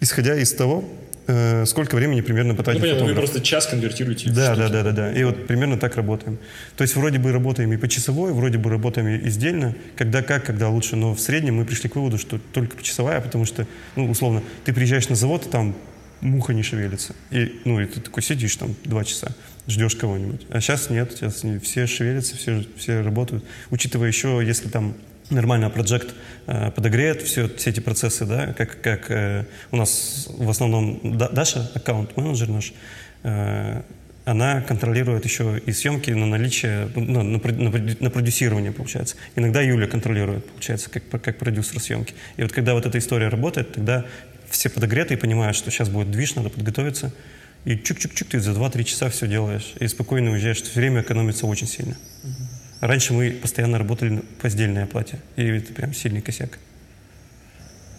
исходя из того, э, сколько времени примерно потратит фотограф. Ну понятно, вы просто час конвертируете. Да, да, да, да, да, и вот примерно так работаем. То есть вроде бы работаем и почасовой, вроде бы работаем и издельно, когда как, когда лучше, но в среднем мы пришли к выводу, что только почасовая, потому что, ну условно, ты приезжаешь на завод, там муха не шевелится. И, ну, и ты такой сидишь там два часа, ждешь кого-нибудь. А сейчас нет, сейчас все шевелятся, все, все работают. Учитывая еще, если там нормально проект э, подогреет все, все эти процессы, да, как, как э, у нас в основном да, Даша, аккаунт-менеджер наш, э, она контролирует еще и съемки на наличие, ну, на, на, на продюсирование, получается. Иногда Юля контролирует, получается, как, как продюсер съемки. И вот когда вот эта история работает, тогда все подогреты и понимают, что сейчас будет движ, надо подготовиться. И чук-чук-чук, ты за два-три часа все делаешь. И спокойно уезжаешь. Время экономится очень сильно. Mm-hmm. Раньше мы постоянно работали по сдельной оплате. И это прям сильный косяк.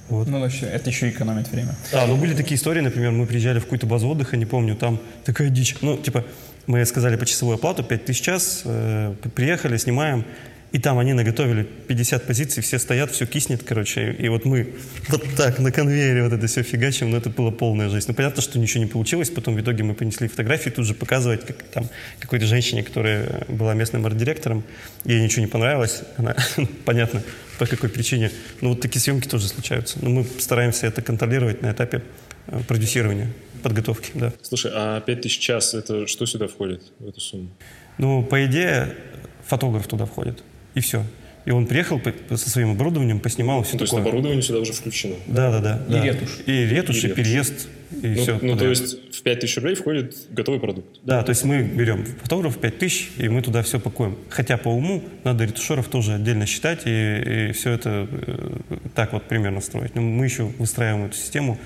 Вот. Ну, вообще, это еще экономит время. А, ну были такие истории, например, мы приезжали в какую-то базу отдыха, не помню, там такая дичь. Ну, типа, мы сказали по часовой оплату, пять тысяч час, э, приехали, снимаем. И там они наготовили пятьдесят позиций, все стоят, все киснет, короче. И, и вот мы вот так на конвейере вот это все фигачим, но это была полная жизнь. Ну, понятно, что ничего не получилось, потом в итоге мы принесли фотографии, тут же показывать как, там, какой-то женщине, которая была местным арт-директором, ей ничего не понравилось, она, понятно, по какой причине. Но вот такие съемки тоже случаются. Но мы стараемся это контролировать на этапе продюсирования, подготовки, да. Слушай, а пять тысяч час, это что сюда входит, в эту сумму? Ну, по идее, фотограф туда входит. И все. И он приехал по, со своим оборудованием, поснимал ну, все то такое. То есть оборудование сюда уже включено? Да, да, да. И да. ретушь. И ретушь, и, и переезд, и ну, все. Ну, туда. То есть в пять тысяч рублей входит готовый продукт? Да, то есть мы берем фотограф пять тысяч, и мы туда все пакуем. Хотя по уму надо ретушеров тоже отдельно считать, и, и все это э, так вот примерно строить. Но мы еще выстраиваем эту систему.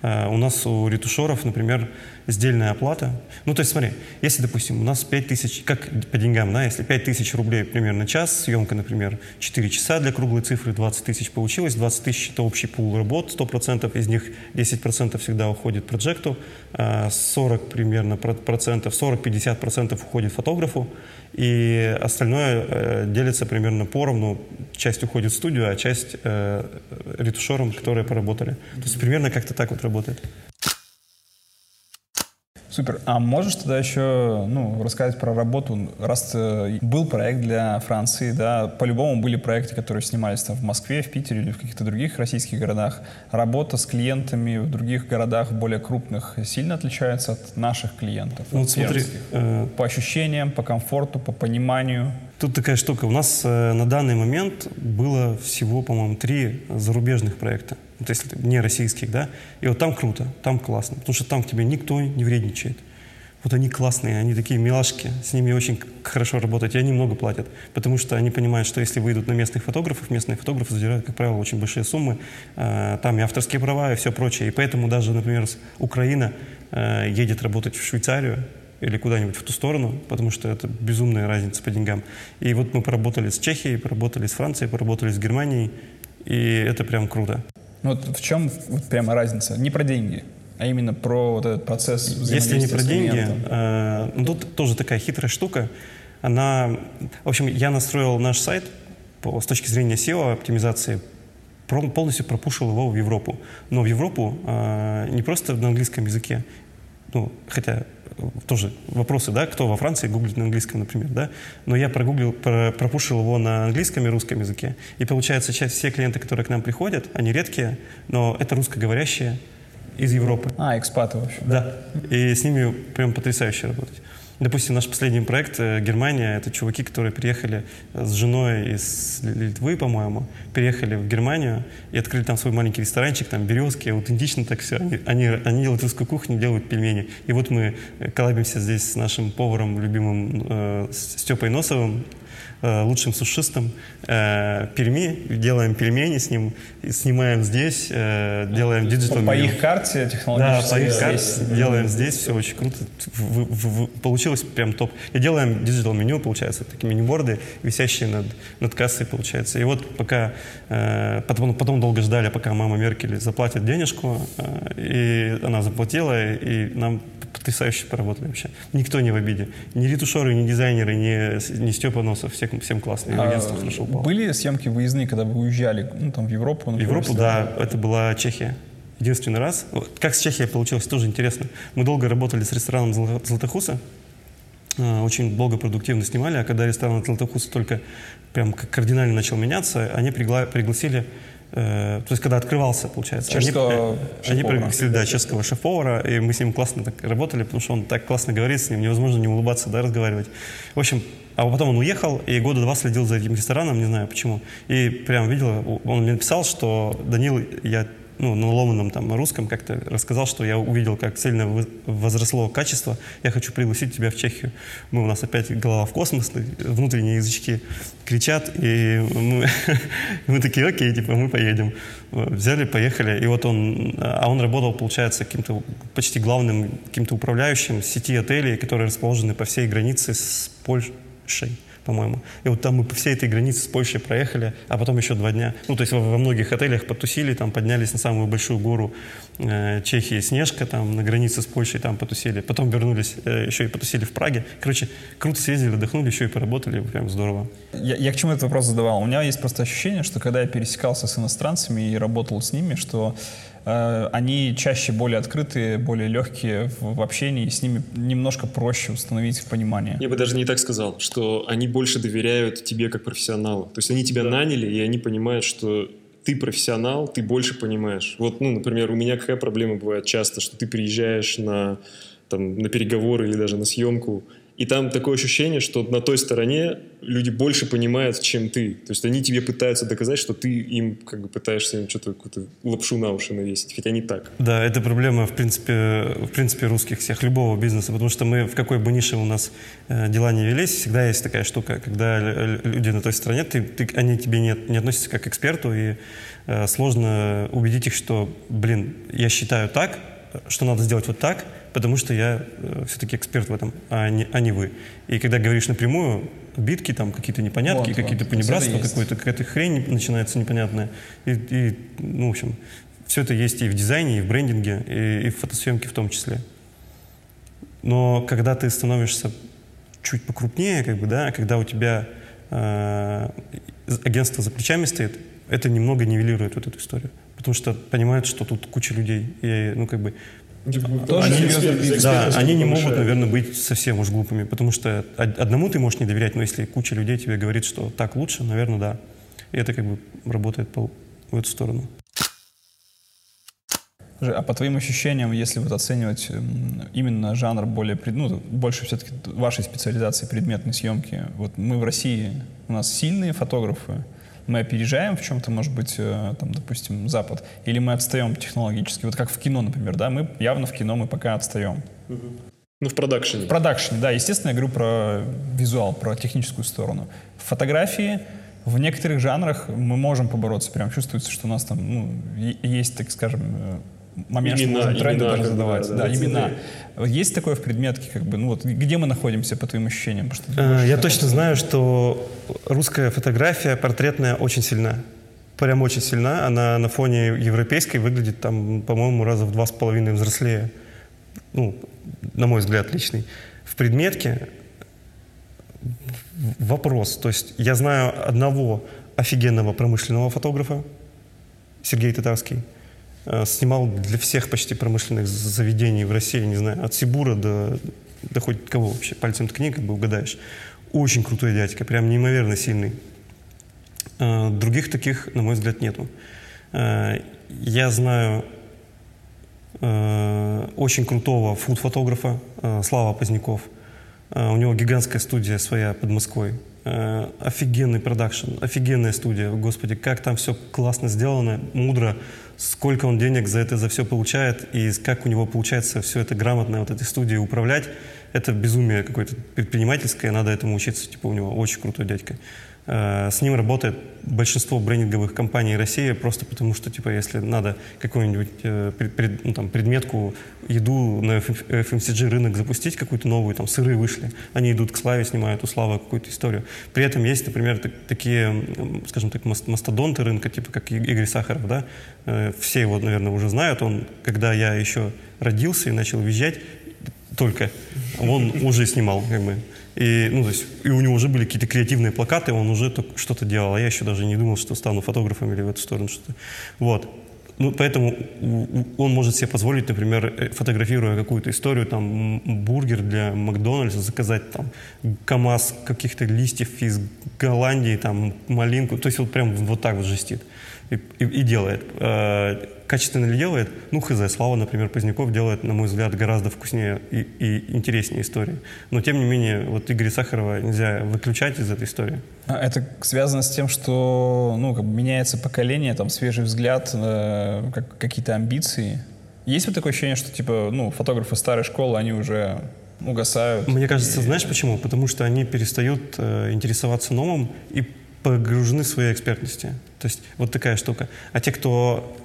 Uh, у нас у ретушеров, например, сдельная оплата. Ну, то есть, смотри, если, допустим, у нас пять тысяч, как по деньгам, да, если пять тысяч рублей примерно час, съемка, например, четыре часа для круглой цифры, двадцать тысяч получилось, двадцать тысяч – это общий пул работ, сто процентов из них десять процентов всегда уходит проджекту, сорок процентов примерно, процентов, сорок-пятьдесят процентов уходит фотографу, и остальное э, делится примерно поровну, часть уходит в студию, а часть э, ретушерам, которые поработали. То есть примерно как-то так вот работает. Супер. А можешь тогда еще ну, рассказать про работу? Раз был проект для Франции, да, по-любому были проекты, которые снимались там в Москве, в Питере или в каких-то других российских городах. Работа с клиентами в других городах, более крупных, сильно отличается от наших клиентов? Ну, вот смотри, э... по ощущениям, по комфорту, по пониманию? Тут такая штука. У нас э, на данный момент было всего, по-моему, три зарубежных проекта. Вот если не российских, да. И вот там круто, там классно. Потому что там к тебе никто не вредничает. Вот они классные, они такие милашки. С ними очень хорошо работать. И они много платят. Потому что они понимают, что если выйдут на местных фотографов, местные фотографы задирают, как правило, очень большие суммы. Э, там и авторские права, и все прочее. И поэтому даже, например, Украина э, едет работать в Швейцарию или куда-нибудь в ту сторону, потому что это безумная разница по деньгам. И вот мы поработали с Чехией, поработали с Францией, поработали с Германией, и это прям круто. Ну вот в чем вот прямо разница? Не про деньги, а именно про вот этот процесс взаимодействия. Если не про деньги, э, ну, тут тоже такая хитрая штука. Она, в общем, я настроил наш сайт по, с точки зрения сео, оптимизации, полностью пропушил его в Европу. Но в Европу э, не просто на английском языке, ну, хотя тоже вопросы, да, кто во Франции гуглит на английском, например, да, но я прогуглил, про, пропушил его на английском и русском языке, и получается, часть, все клиенты, которые к нам приходят, они редкие, но это русскоговорящие из Европы. А, экспаты, в общем. Да, да. И с ними прям потрясающе работать. Допустим, наш последний проект Германия, это чуваки, которые переехали с женой из Литвы, по-моему, переехали в Германию и открыли там свой маленький ресторанчик, там березки, аутентично так все. Они, они, они делают русскую кухню, делают пельмени. И вот мы коллабимся здесь с нашим поваром, любимым э, Степой Носовым, э, лучшим сушистом э, Перми, делаем пельмени с ним, снимаем здесь, э, делаем диджитал. По их карте технологически. Да, по их карте делаем здесь, все очень круто. В, в, в, получилось прям топ. И делаем диджитал-меню, получается, такие мини-борды, висящие над, над кассой, получается. И вот пока, э, потом, потом долго ждали, пока мама Меркель заплатит денежку, э, и она заплатила, и, и нам потрясающе поработали вообще. Никто не в обиде. Ни ретушеры, ни дизайнеры, ни, ни Степа Носов. Все, всем классно. А были съемки выездные, когда вы уезжали, ну, там, в Европу? В Европу, да. Это была Чехия. Единственный раз. Как с Чехией получилось, тоже интересно. Мы долго работали с рестораном Златоуса. Очень долго продуктивно снимали, а когда ресторан Златоуса только прям кардинально начал меняться, они пригла- пригласили, э, то есть когда открывался, получается, чешского они, они пригласили, да, чешского шеф-повара, и мы с ним классно так работали, потому что он так классно говорит, с ним невозможно не улыбаться, да, разговаривать. В общем, а потом он уехал, и года два следил за этим рестораном, не знаю почему, и прям видел, он мне написал, что Данил, я... ну, на ломаном там русском как-то рассказал, что я увидел, как сильно возросло качество, я хочу пригласить тебя в Чехию. Мы, у нас опять голова в космос, внутренние язычки кричат, и мы, мы такие, окей, типа, мы поедем. Взяли, поехали, и вот он, а он работал, получается, каким-то почти главным, каким-то управляющим сети отелей, которые расположены по всей границе с Польшей, по-моему. И вот там мы по всей этой границе с Польшей проехали, а потом еще два дня. Ну, то есть во, во многих отелях потусили, там поднялись на самую большую гору э, Чехии, Снежка, там на границе с Польшей, там потусили. Потом вернулись, э, еще и потусили в Праге. Короче, круто съездили, отдохнули, еще и поработали, прям здорово. Я, я к чему этот вопрос задавал? У меня есть просто ощущение, что когда я пересекался с иностранцами и работал с ними, что э, они чаще более открытые, более легкие в, в общении, и с ними немножко проще установить понимание. Я бы даже не так сказал, что они более больше доверяют тебе как профессионалу. То есть они тебя да. наняли, и они понимают, что ты профессионал, ты больше понимаешь. Вот, ну, например, у меня какая проблема бывает часто, что ты приезжаешь на, там, на переговоры или даже на съемку, и там такое ощущение, что на той стороне люди больше понимают, чем ты. То есть они тебе пытаются доказать, что ты им как бы пытаешься им что-то, какую-то лапшу на уши навесить, хотя не так. Да, это проблема, в принципе, в принципе, русских всех, любого бизнеса, потому что мы, в какой бы нише у нас э, дела не велись, всегда есть такая штука, когда люди на той стороне, ты, ты, они тебе не, не относятся как к эксперту, и э, сложно убедить их, что, блин, я считаю так, что надо сделать вот так, потому что я э, все-таки эксперт в этом, а не, а не вы. И когда говоришь напрямую, битки там, какие-то непонятки, вот, какие-то вот, понебратства, какой-то, какая-то хрень начинается непонятная. И, и, ну, в общем, все это есть и в дизайне, и в брендинге, и, и в фотосъемке в том числе. Но когда ты становишься чуть покрупнее, как бы, да, когда у тебя э, агентство за плечами стоит, это немного нивелирует вот эту историю. Потому что понимают, что тут куча людей. И, ну, как бы, Тоже они, эксперты, да, эксперты, они не могут, наверное, быть совсем уж глупыми, потому что одному ты можешь не доверять, но если куча людей тебе говорит, что так лучше, наверное, да. И это как бы работает по, в эту сторону. А по твоим ощущениям, если вот оценивать именно жанр более, ну, больше все-таки вашей специализации предметной съемки, вот мы в России, у нас сильные фотографы, мы опережаем в чем-то, может быть, там, допустим, Запад, или мы отстаем технологически, вот как в кино, например, да, мы явно в кино мы пока отстаем. Uh-huh. Ну, в продакшене. В продакшене, да, естественно, я говорю про визуал, про техническую сторону. В фотографии, в некоторых жанрах мы можем побороться, прям чувствуется, что у нас там, ну, есть, так скажем, момент, имена, что мы можем тренды даже задавать. Да, да, да, имена. Есть такое в предметке, как бы, ну вот, где мы находимся, по твоим ощущениям? Что а, я точно знаю, что русская фотография портретная очень сильна. Прям очень сильна. Она на фоне европейской выглядит там, по-моему, раза в два с половиной взрослее. Ну, на мой взгляд, личный. В предметке вопрос. То есть я знаю одного офигенного промышленного фотографа, Сергей Татарский. снимал для всех почти промышленных заведений в России, не знаю, от Сибура до, до хоть кого вообще, пальцем ткни, как бы угадаешь. Очень крутой дядька, прям неимоверно сильный. Других таких, на мой взгляд, нету. Я знаю очень крутого фуд-фотографа Слава Поздняков. У него гигантская студия своя под Москвой. Офигенный продакшн, офигенная студия. Господи, как там все классно сделано, мудро. Сколько он денег за это за все получает, и как у него получается все это грамотно, вот этой студией управлять. Это безумие какое-то предпринимательское, надо этому учиться. Типа у него очень крутой дядька. С ним работает большинство брендинговых компаний России, просто потому что, типа, если надо какую-нибудь э, пред, ну, там, предметку, еду на эф эм си джи рынок запустить, какую-то новую, там, сыры вышли, они идут к Славе, снимают у Славы какую-то историю. При этом есть, например, так, такие, скажем так, мастодонты рынка, типа, как Игорь Сахаров, да, э, все его, наверное, уже знают, он, когда я еще родился и начал визжать, только, он уже снимал, как бы. И, ну, то есть, и у него уже были какие-то креативные плакаты, он уже что-то делал, а я еще даже не думал, что стану фотографом или в эту сторону что-то. Вот. Ну, поэтому он может себе позволить, например, фотографируя какую-то историю, там, бургер для Макдональдса, заказать там КамАЗ каких-то листьев из Голландии, там, малинку, то есть вот прям вот так вот жестит и, и, и делает. Качественно ли делает? Ну, хз. Слава, например, Поздняков делает, на мой взгляд, гораздо вкуснее и, и интереснее истории. Но, тем не менее, вот Игоря Сахарова нельзя выключать из этой истории. Это связано с тем, что, ну, как бы меняется поколение, там, свежий взгляд, э, как, какие-то амбиции. Есть вот такое ощущение, что, типа, ну, фотографы старой школы, они уже угасают? Мне кажется, и... знаешь почему? Потому что они перестают э, интересоваться новым и погружены в своей экспертности. То есть вот такая штука. А те, кто...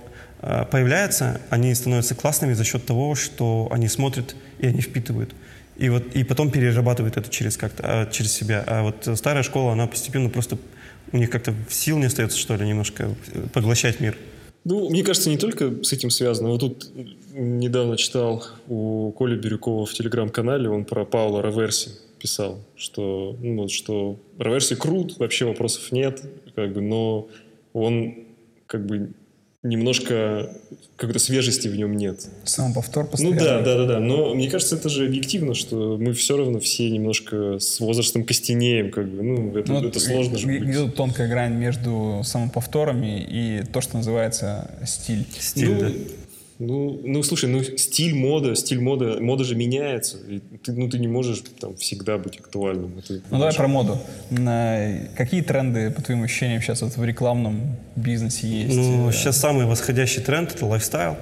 появляются, они становятся классными за счет того, что они смотрят и они впитывают. И, вот, и потом перерабатывают это через, как-то, через себя. А вот старая школа, она постепенно просто... У них как-то сил не остается, что ли, немножко поглощать мир. Ну, мне кажется, не только с этим связано. Вот тут недавно читал у Коли Бирюкова в телеграм-канале, он про Паула Раверси писал, что, ну, что Раверси крут, вообще вопросов нет, как бы, но он как бы... немножко какой-то свежести в нем нет. Самоповтор постоянно. Ну да, да, да, да. Но мне кажется, это же объективно, что мы все равно все немножко с возрастом костенеем, как бы. Ну, это, ну, это сложно же быть. Идет тонкая грань между самоповторами и то, что называется стиль. Стиль, ну, да. Ну, ну, слушай, ну, стиль мода, стиль мода, мода же меняется. И ты, ну, ты не можешь там всегда быть актуальным. Это, ну, ну, давай про моду. На... Какие тренды, по твоим ощущениям, сейчас вот в рекламном бизнесе есть? Ну, да. Сейчас самый восходящий тренд — это лайфстайл. Mm-hmm.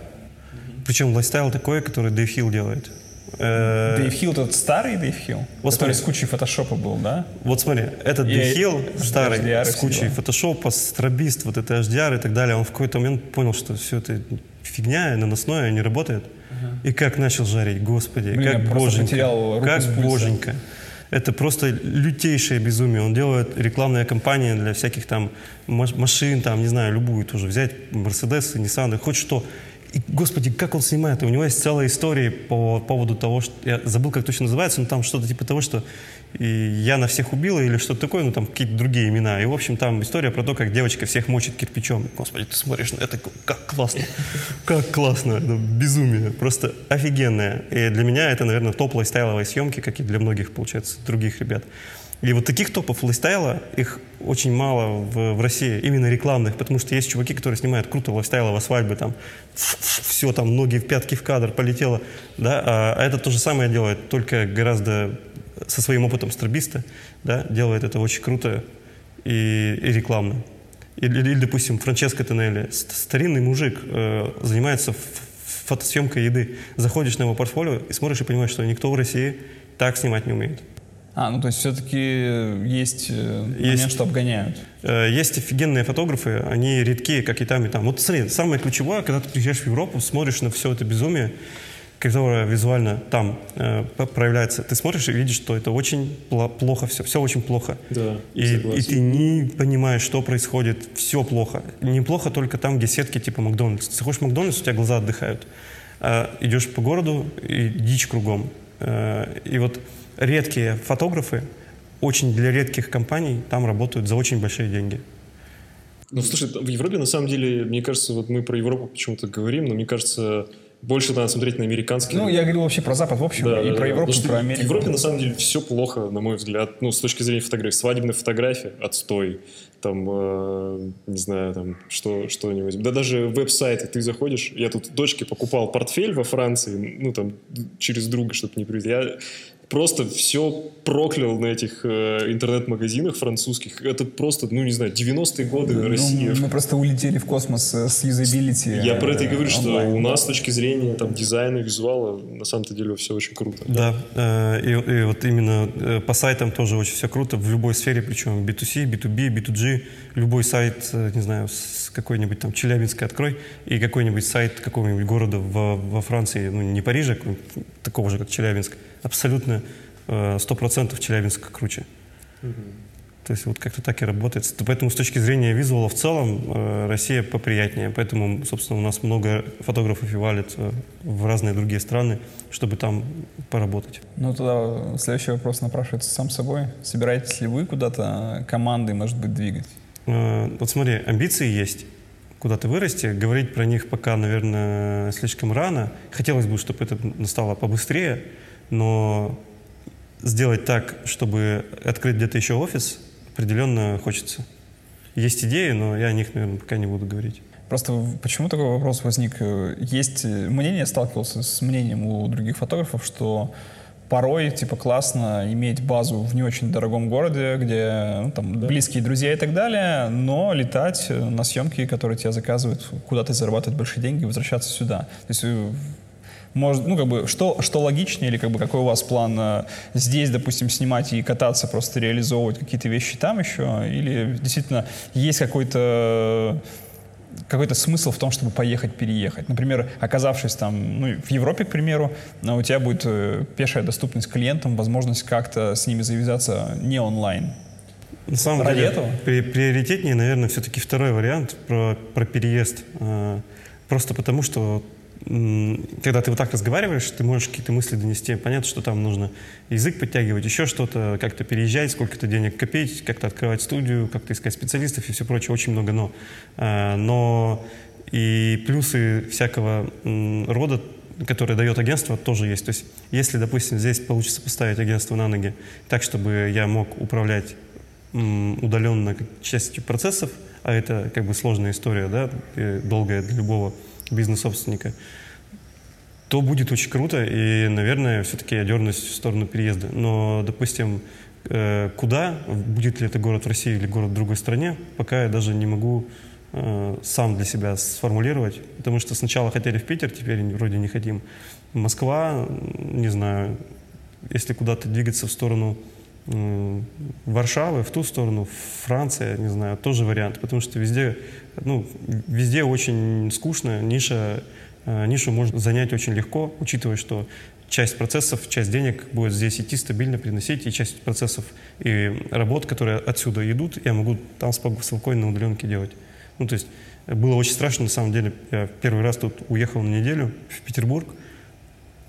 Причем лайфстайл такой, который Dave Hill делает. Дэйв Хилл, тот старый Дэйв Хилл, вот который смотри. С кучей фотошопа был, да? Вот смотри, этот Дэйв Хилл, старый, эйч ди ар с кучей всего. Фотошопа, стробист, вот это эйч ди ар и так далее, он в какой-то момент понял, что все это фигня, наносное, не работает. Ага. И как начал жарить, господи, блин, как боженька, как боженька. Это просто лютейшее безумие. Он делает рекламные кампании для всяких там машин, там, не знаю, любую тоже взять, Мерседесы, Ниссаны, хоть что. И, господи, как он снимает? И у него есть целая история по поводу того, что... Я забыл, как точно называется, но там что-то типа того, что и я на всех убила или что-то такое, ну там какие-то другие имена. И, в общем, там история про то, как девочка всех мочит кирпичом. Господи, ты смотришь на это, как классно. Как классно. Это безумие. Просто офигенное. И для меня это, наверное, топ лайфстайловой съемки, как и для многих, получается, других ребят. И вот таких топов лайфстайла, их очень мало в, в России, именно рекламных, потому что есть чуваки, которые снимают круто лайфстайловые свадьбы, там, все, там, ноги в пятки в кадр полетело, да, а, а это то же самое делает, только гораздо со своим опытом стробиста, да, делает это очень круто и, и рекламно. Или, или, допустим, Франческо Тонелли, старинный мужик, э, занимается фотосъемкой еды, заходишь на его портфолио и смотришь и понимаешь, что никто в России так снимать не умеет. А, ну то есть все-таки есть, есть момент, что обгоняют. Э, есть офигенные фотографы, они редкие, как и там, и там. Вот смотри, самое ключевое, когда ты приезжаешь в Европу, смотришь на все это безумие, которое визуально там э, проявляется, ты смотришь и видишь, что это очень пло- плохо все, все очень плохо. Да, и, и ты не понимаешь, что происходит, все плохо. Неплохо только там, где сетки типа Макдональдс. Ты заходишь в Макдональдс, у тебя глаза отдыхают. Э, идешь по городу, и дичь кругом. Э, и вот редкие фотографы, очень для редких компаний, там работают за очень большие деньги. Ну, слушай, в Европе, на самом деле, мне кажется, вот мы про Европу почему-то говорим, но мне кажется, больше надо смотреть на американские. Ну, я говорил вообще про Запад в общем, да, и да, про Европу, и про Америку. В Европе, на самом деле, все плохо, на мой взгляд, ну, с точки зрения фотографии. Свадебные фотографии – отстой. Там, э, не знаю, там, что, что-нибудь. Да даже веб-сайты ты заходишь. Я тут дочке покупал портфель во Франции, ну, там, через друга, чтобы не привезли. Я просто все проклял на этих э, интернет-магазинах французских. Это просто, ну, не знаю, девяностые годы ну, России. Мы просто улетели в космос э, с юзабилити. Я э, про это и говорю, э, что у нас с точки зрения там, дизайна, визуала, на самом-то деле все очень круто. Да, да. И, и вот именно по сайтам тоже очень все круто. В любой сфере, причем би ту си, би ту би, би ту джи. Любой сайт, не знаю, с какой-нибудь там Челябинской открой, и какой-нибудь сайт какого-нибудь города во, во Франции, ну не Парижа, такого же, как Челябинск, абсолютно сто процентов Челябинск круче. Mm-hmm. То есть вот как-то так и работает. Поэтому с точки зрения визуала в целом Россия поприятнее. Поэтому, собственно, у нас много фотографов и валит в разные другие страны, чтобы там поработать. Ну, тогда следующий вопрос напрашивается сам собой. Собираетесь ли вы куда-то командой, может быть, двигать? Вот смотри, амбиции есть. Куда-то вырасти. Говорить про них пока, наверное, слишком рано. Хотелось бы, чтобы это стало побыстрее, но сделать так, чтобы открыть где-то еще офис, определенно хочется. Есть идеи, но я о них, наверное, пока не буду говорить. Просто почему такой вопрос возник? Есть мнение, сталкивался с мнением у других фотографов, что порой, типа, классно иметь базу в не очень дорогом городе, где ну, там, да. близкие друзья и так далее, но летать на съемки, которые тебя заказывают, куда-то зарабатывать большие деньги и возвращаться сюда. То есть, может, ну, как бы, что, что логичнее, или как бы, какой у вас план э, здесь, допустим, снимать и кататься, просто реализовывать какие-то вещи там еще? Или действительно есть какой-то, какой-то смысл в том, чтобы поехать, переехать? Например, оказавшись там, ну, в Европе, к примеру, у тебя будет э, пешая доступность к клиентам, возможность как-то с ними завязаться не онлайн. На самом Ради деле, этого? При, приоритетнее, наверное, все-таки второй вариант про, про переезд. Э, просто потому, что когда ты вот так разговариваешь, ты можешь какие-то мысли донести. Понятно, что там нужно язык подтягивать, еще что-то, как-то переезжать, сколько-то денег копить, как-то открывать студию, как-то искать специалистов и все прочее. Очень много «но». Но и плюсы всякого рода, которые дает агентство, тоже есть. То есть если, допустим, здесь получится поставить агентство на ноги так, чтобы я мог управлять удаленно частью процессов, а это как бы сложная история, да, долгая для любого бизнес-собственника, то будет очень круто, и, наверное, все-таки я дернусь в сторону переезда. Но, допустим, куда, будет ли это город в России или город в другой стране, пока я даже не могу сам для себя сформулировать, потому что сначала хотели в Питер, теперь вроде не хотим. Москва, не знаю, если куда-то двигаться в сторону Варшавы, в ту сторону, Франция, не знаю, тоже вариант, потому что везде, ну, везде очень скучно, ниша, э, нишу можно занять очень легко, учитывая, что часть процессов, часть денег будет здесь идти стабильно, приносить, и часть процессов и работ, которые отсюда идут, я могу там спокойно на удаленке делать. Ну, то есть было очень страшно, на самом деле, я первый раз тут уехал на неделю в Петербург,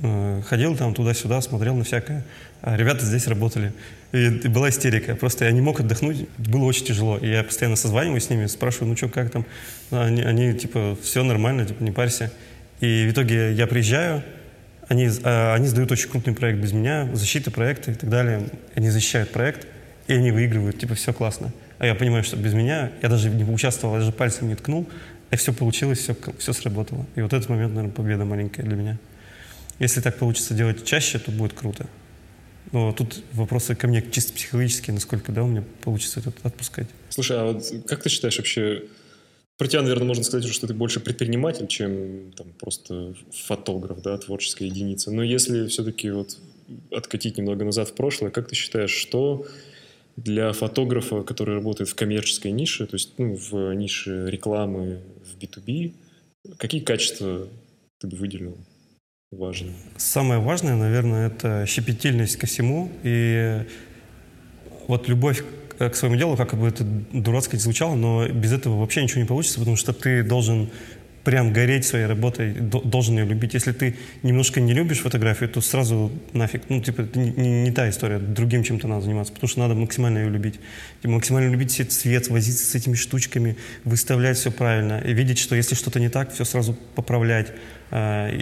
э, ходил там туда-сюда, смотрел на всякое, а ребята здесь работали. И была истерика. Просто я не мог отдохнуть. Было очень тяжело. И я постоянно созваниваюсь с ними, спрашиваю, ну что, как там? Они, они типа, все нормально, типа, не парься. И в итоге я приезжаю, они, а, они сдают очень крупный проект без меня, защита проекта и так далее. Они защищают проект, и они выигрывают. Типа, все классно. А я понимаю, что без меня, я даже не участвовал, я даже пальцем не ткнул, и все получилось, все, все сработало. И вот этот момент, наверное, победа маленькая для меня. Если так получится делать чаще, то будет круто. Но тут вопросы ко мне чисто психологические, насколько, да, у меня получится это отпускать. Слушай, а вот как ты считаешь вообще, про тебя, наверное, можно сказать, что ты больше предприниматель, чем там, просто фотограф, да, творческая единица. Но если все-таки вот откатить немного назад в прошлое, как ты считаешь, что для фотографа, который работает в коммерческой нише, то есть ну, в нише рекламы, в би ту би, какие качества ты бы выделил? Важно. Самое важное, наверное, это щепетильность ко всему и вот любовь к своему делу, как бы это дурацко не звучало, но без этого вообще ничего не получится, потому что ты должен прям гореть своей работой, должен ее любить. Если ты немножко не любишь фотографию, то сразу нафиг. Ну, типа, это не, не та история, другим чем-то надо заниматься, потому что надо максимально ее любить. И максимально любить все цвет, возиться с этими штучками, выставлять все правильно, и видеть, что если что-то не так, все сразу поправлять.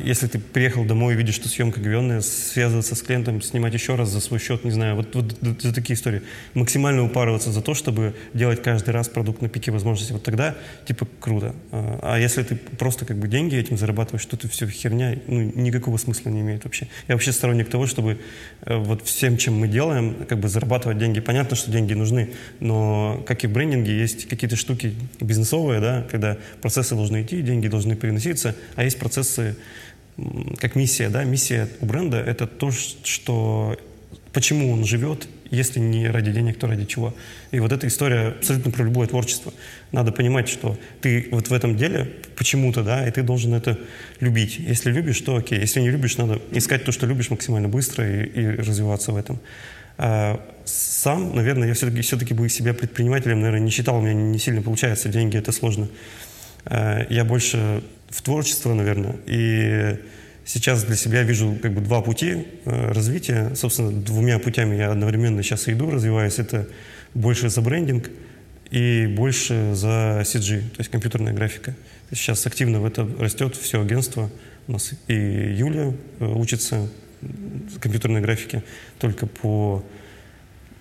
Если ты приехал домой и видишь, что съемка говенная, связываться с клиентом, снимать еще раз за свой счет, не знаю, вот, вот, вот за такие истории. Максимально упарываться за то, чтобы делать каждый раз продукт на пике возможностей. Вот тогда, типа, круто. А если ты просто как бы деньги этим зарабатываешь, что ты все херня, ну, никакого смысла не имеет вообще. Я вообще сторонник того, чтобы вот всем, чем мы делаем, как бы зарабатывать деньги. Понятно, что деньги нужны, но, как и в брендинге, есть какие-то штуки бизнесовые, да, когда процессы должны идти, деньги должны переноситься, а есть процессы как миссия, да, миссия у бренда — это то, что, почему он живет, если не ради денег, то ради чего. И вот эта история абсолютно про любое творчество. Надо понимать, что ты вот в этом деле почему-то, да, и ты должен это любить. Если любишь, то окей. Если не любишь, надо искать то, что любишь, максимально быстро и, и развиваться в этом. Сам, наверное, я все-таки, все-таки бы себя предпринимателем, наверное, не считал, у меня не сильно получается, деньги — это сложно. Я больше в творчество, наверное, и сейчас для себя вижу как бы два пути развития. Собственно, двумя путями я одновременно сейчас иду, развиваюсь. Это больше за брендинг и больше за си джи, то есть компьютерная графика. Сейчас активно в это растет все агентство. У нас и Юля учится компьютерной графике только по...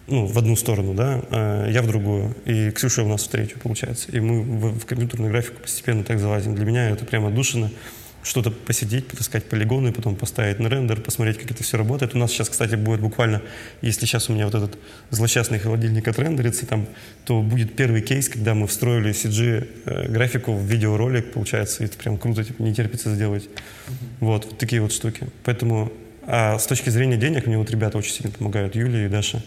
ну, в одну сторону, да, а я в другую, и Ксюша у нас в третью, получается. И мы в, в компьютерную графику постепенно так залазим. Для меня это прямо отдушина. Что-то посидеть, потаскать полигоны, потом поставить на рендер, посмотреть, как это все работает. У нас сейчас, кстати, будет буквально, если сейчас у меня вот этот злосчастный холодильник отрендерится там, то будет первый кейс, когда мы встроили си джи-графику в видеоролик, получается, и это прям круто, типа, не терпится сделать. Mm-hmm. Вот, вот такие вот штуки. Поэтому, а с точки зрения денег, мне вот ребята очень сильно помогают, Юля и Даша.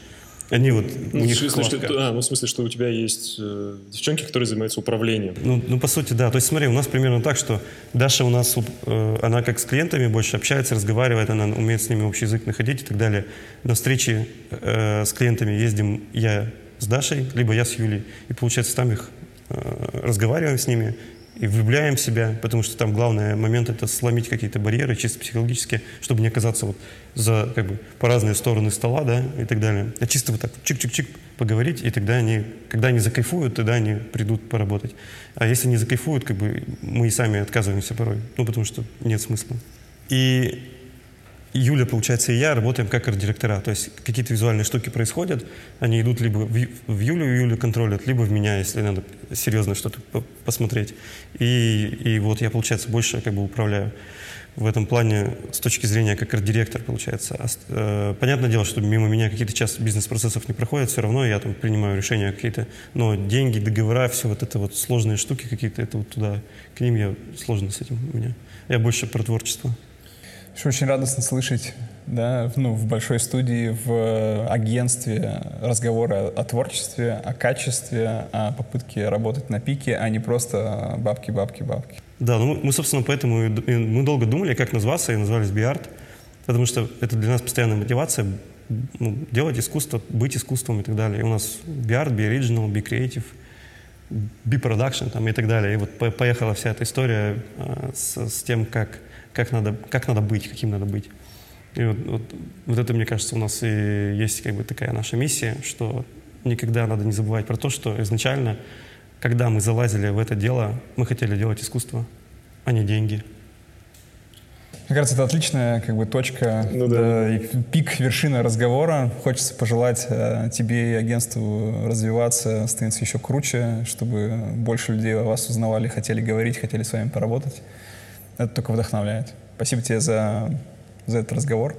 Они вот, ну, у них смысле, что, а, ну, в смысле, что у тебя есть э, девчонки, которые занимаются управлением. Ну, ну, по сути, да. То есть, смотри, у нас примерно так, что Даша у нас, э, она как с клиентами больше общается, разговаривает, она умеет с ними общий язык находить и так далее. На встречи э, с клиентами ездим я с Дашей, либо я с Юлей. И, получается, там их э, разговариваем с ними и влюбляем в себя, потому что там главный момент — это сломить какие-то барьеры чисто психологически, чтобы не оказаться вот за, как бы, по разные стороны стола, да, и так далее. А чисто вот так чик-чик-чик поговорить, и тогда они, когда они закайфуют, тогда они придут поработать. А если не закайфуют, как бы мы и сами отказываемся порой, ну, потому что нет смысла. И Юля, получается, и я работаем как арт-директора, то есть какие-то визуальные штуки происходят, они идут либо в Юлю, Юля контролит, либо в меня, если надо серьезно что-то посмотреть. И, и вот я, получается, больше как бы управляю в этом плане с точки зрения как арт-директор, получается. А, э, понятное дело, что мимо меня какие-то часто бизнес-процессов не проходят, все равно я там принимаю решения какие-то, но деньги, договора, все вот это вот сложные штуки какие-то, это вот туда, к ним я сложно с этим у меня. Я больше про творчество. Очень радостно слышать, да, ну, в большой студии, в агентстве разговоры о творчестве, о качестве, о попытке работать на пике, а не просто бабки, бабки, бабки. Да, ну мы, собственно, поэтому и, и мы долго думали, как назваться, и назвались Be Art, потому что это для нас постоянная мотивация, ну, делать искусство, быть искусством и так далее. И у нас Be Art, Be Original, Be Creative, Be Production там, и так далее. И вот поехала вся эта история а, с, с тем, как Как надо, как надо быть, каким надо быть. И вот, вот, вот это, мне кажется, у нас и есть как бы такая наша миссия, что никогда надо не забывать про то, что изначально, когда мы залазили в это дело, мы хотели делать искусство, а не деньги. Мне кажется, это отличная как бы точка, ну, да. Да, пик, вершина разговора. Хочется пожелать э, тебе и агентству развиваться, становиться еще круче, чтобы больше людей о вас узнавали, хотели говорить, хотели с вами поработать. Это только вдохновляет. Спасибо тебе за, за этот разговор.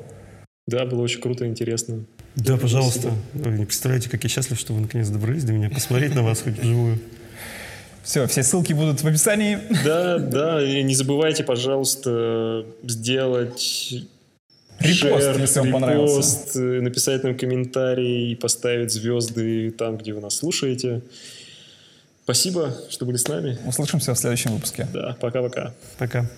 Да, было очень круто и интересно. Да, пожалуйста. Спасибо. Вы не представляете, как я счастлив, что вы наконец добрались до меня, посмотреть на вас хоть вживую. Все, все ссылки будут в описании. Да, да, и не забывайте, пожалуйста, сделать... Репост, шер, если вам понравился. Написать нам комментарий и поставить звезды там, где вы нас слушаете. Спасибо, что были с нами. Услышимся в следующем выпуске. Да, пока-пока. Пока.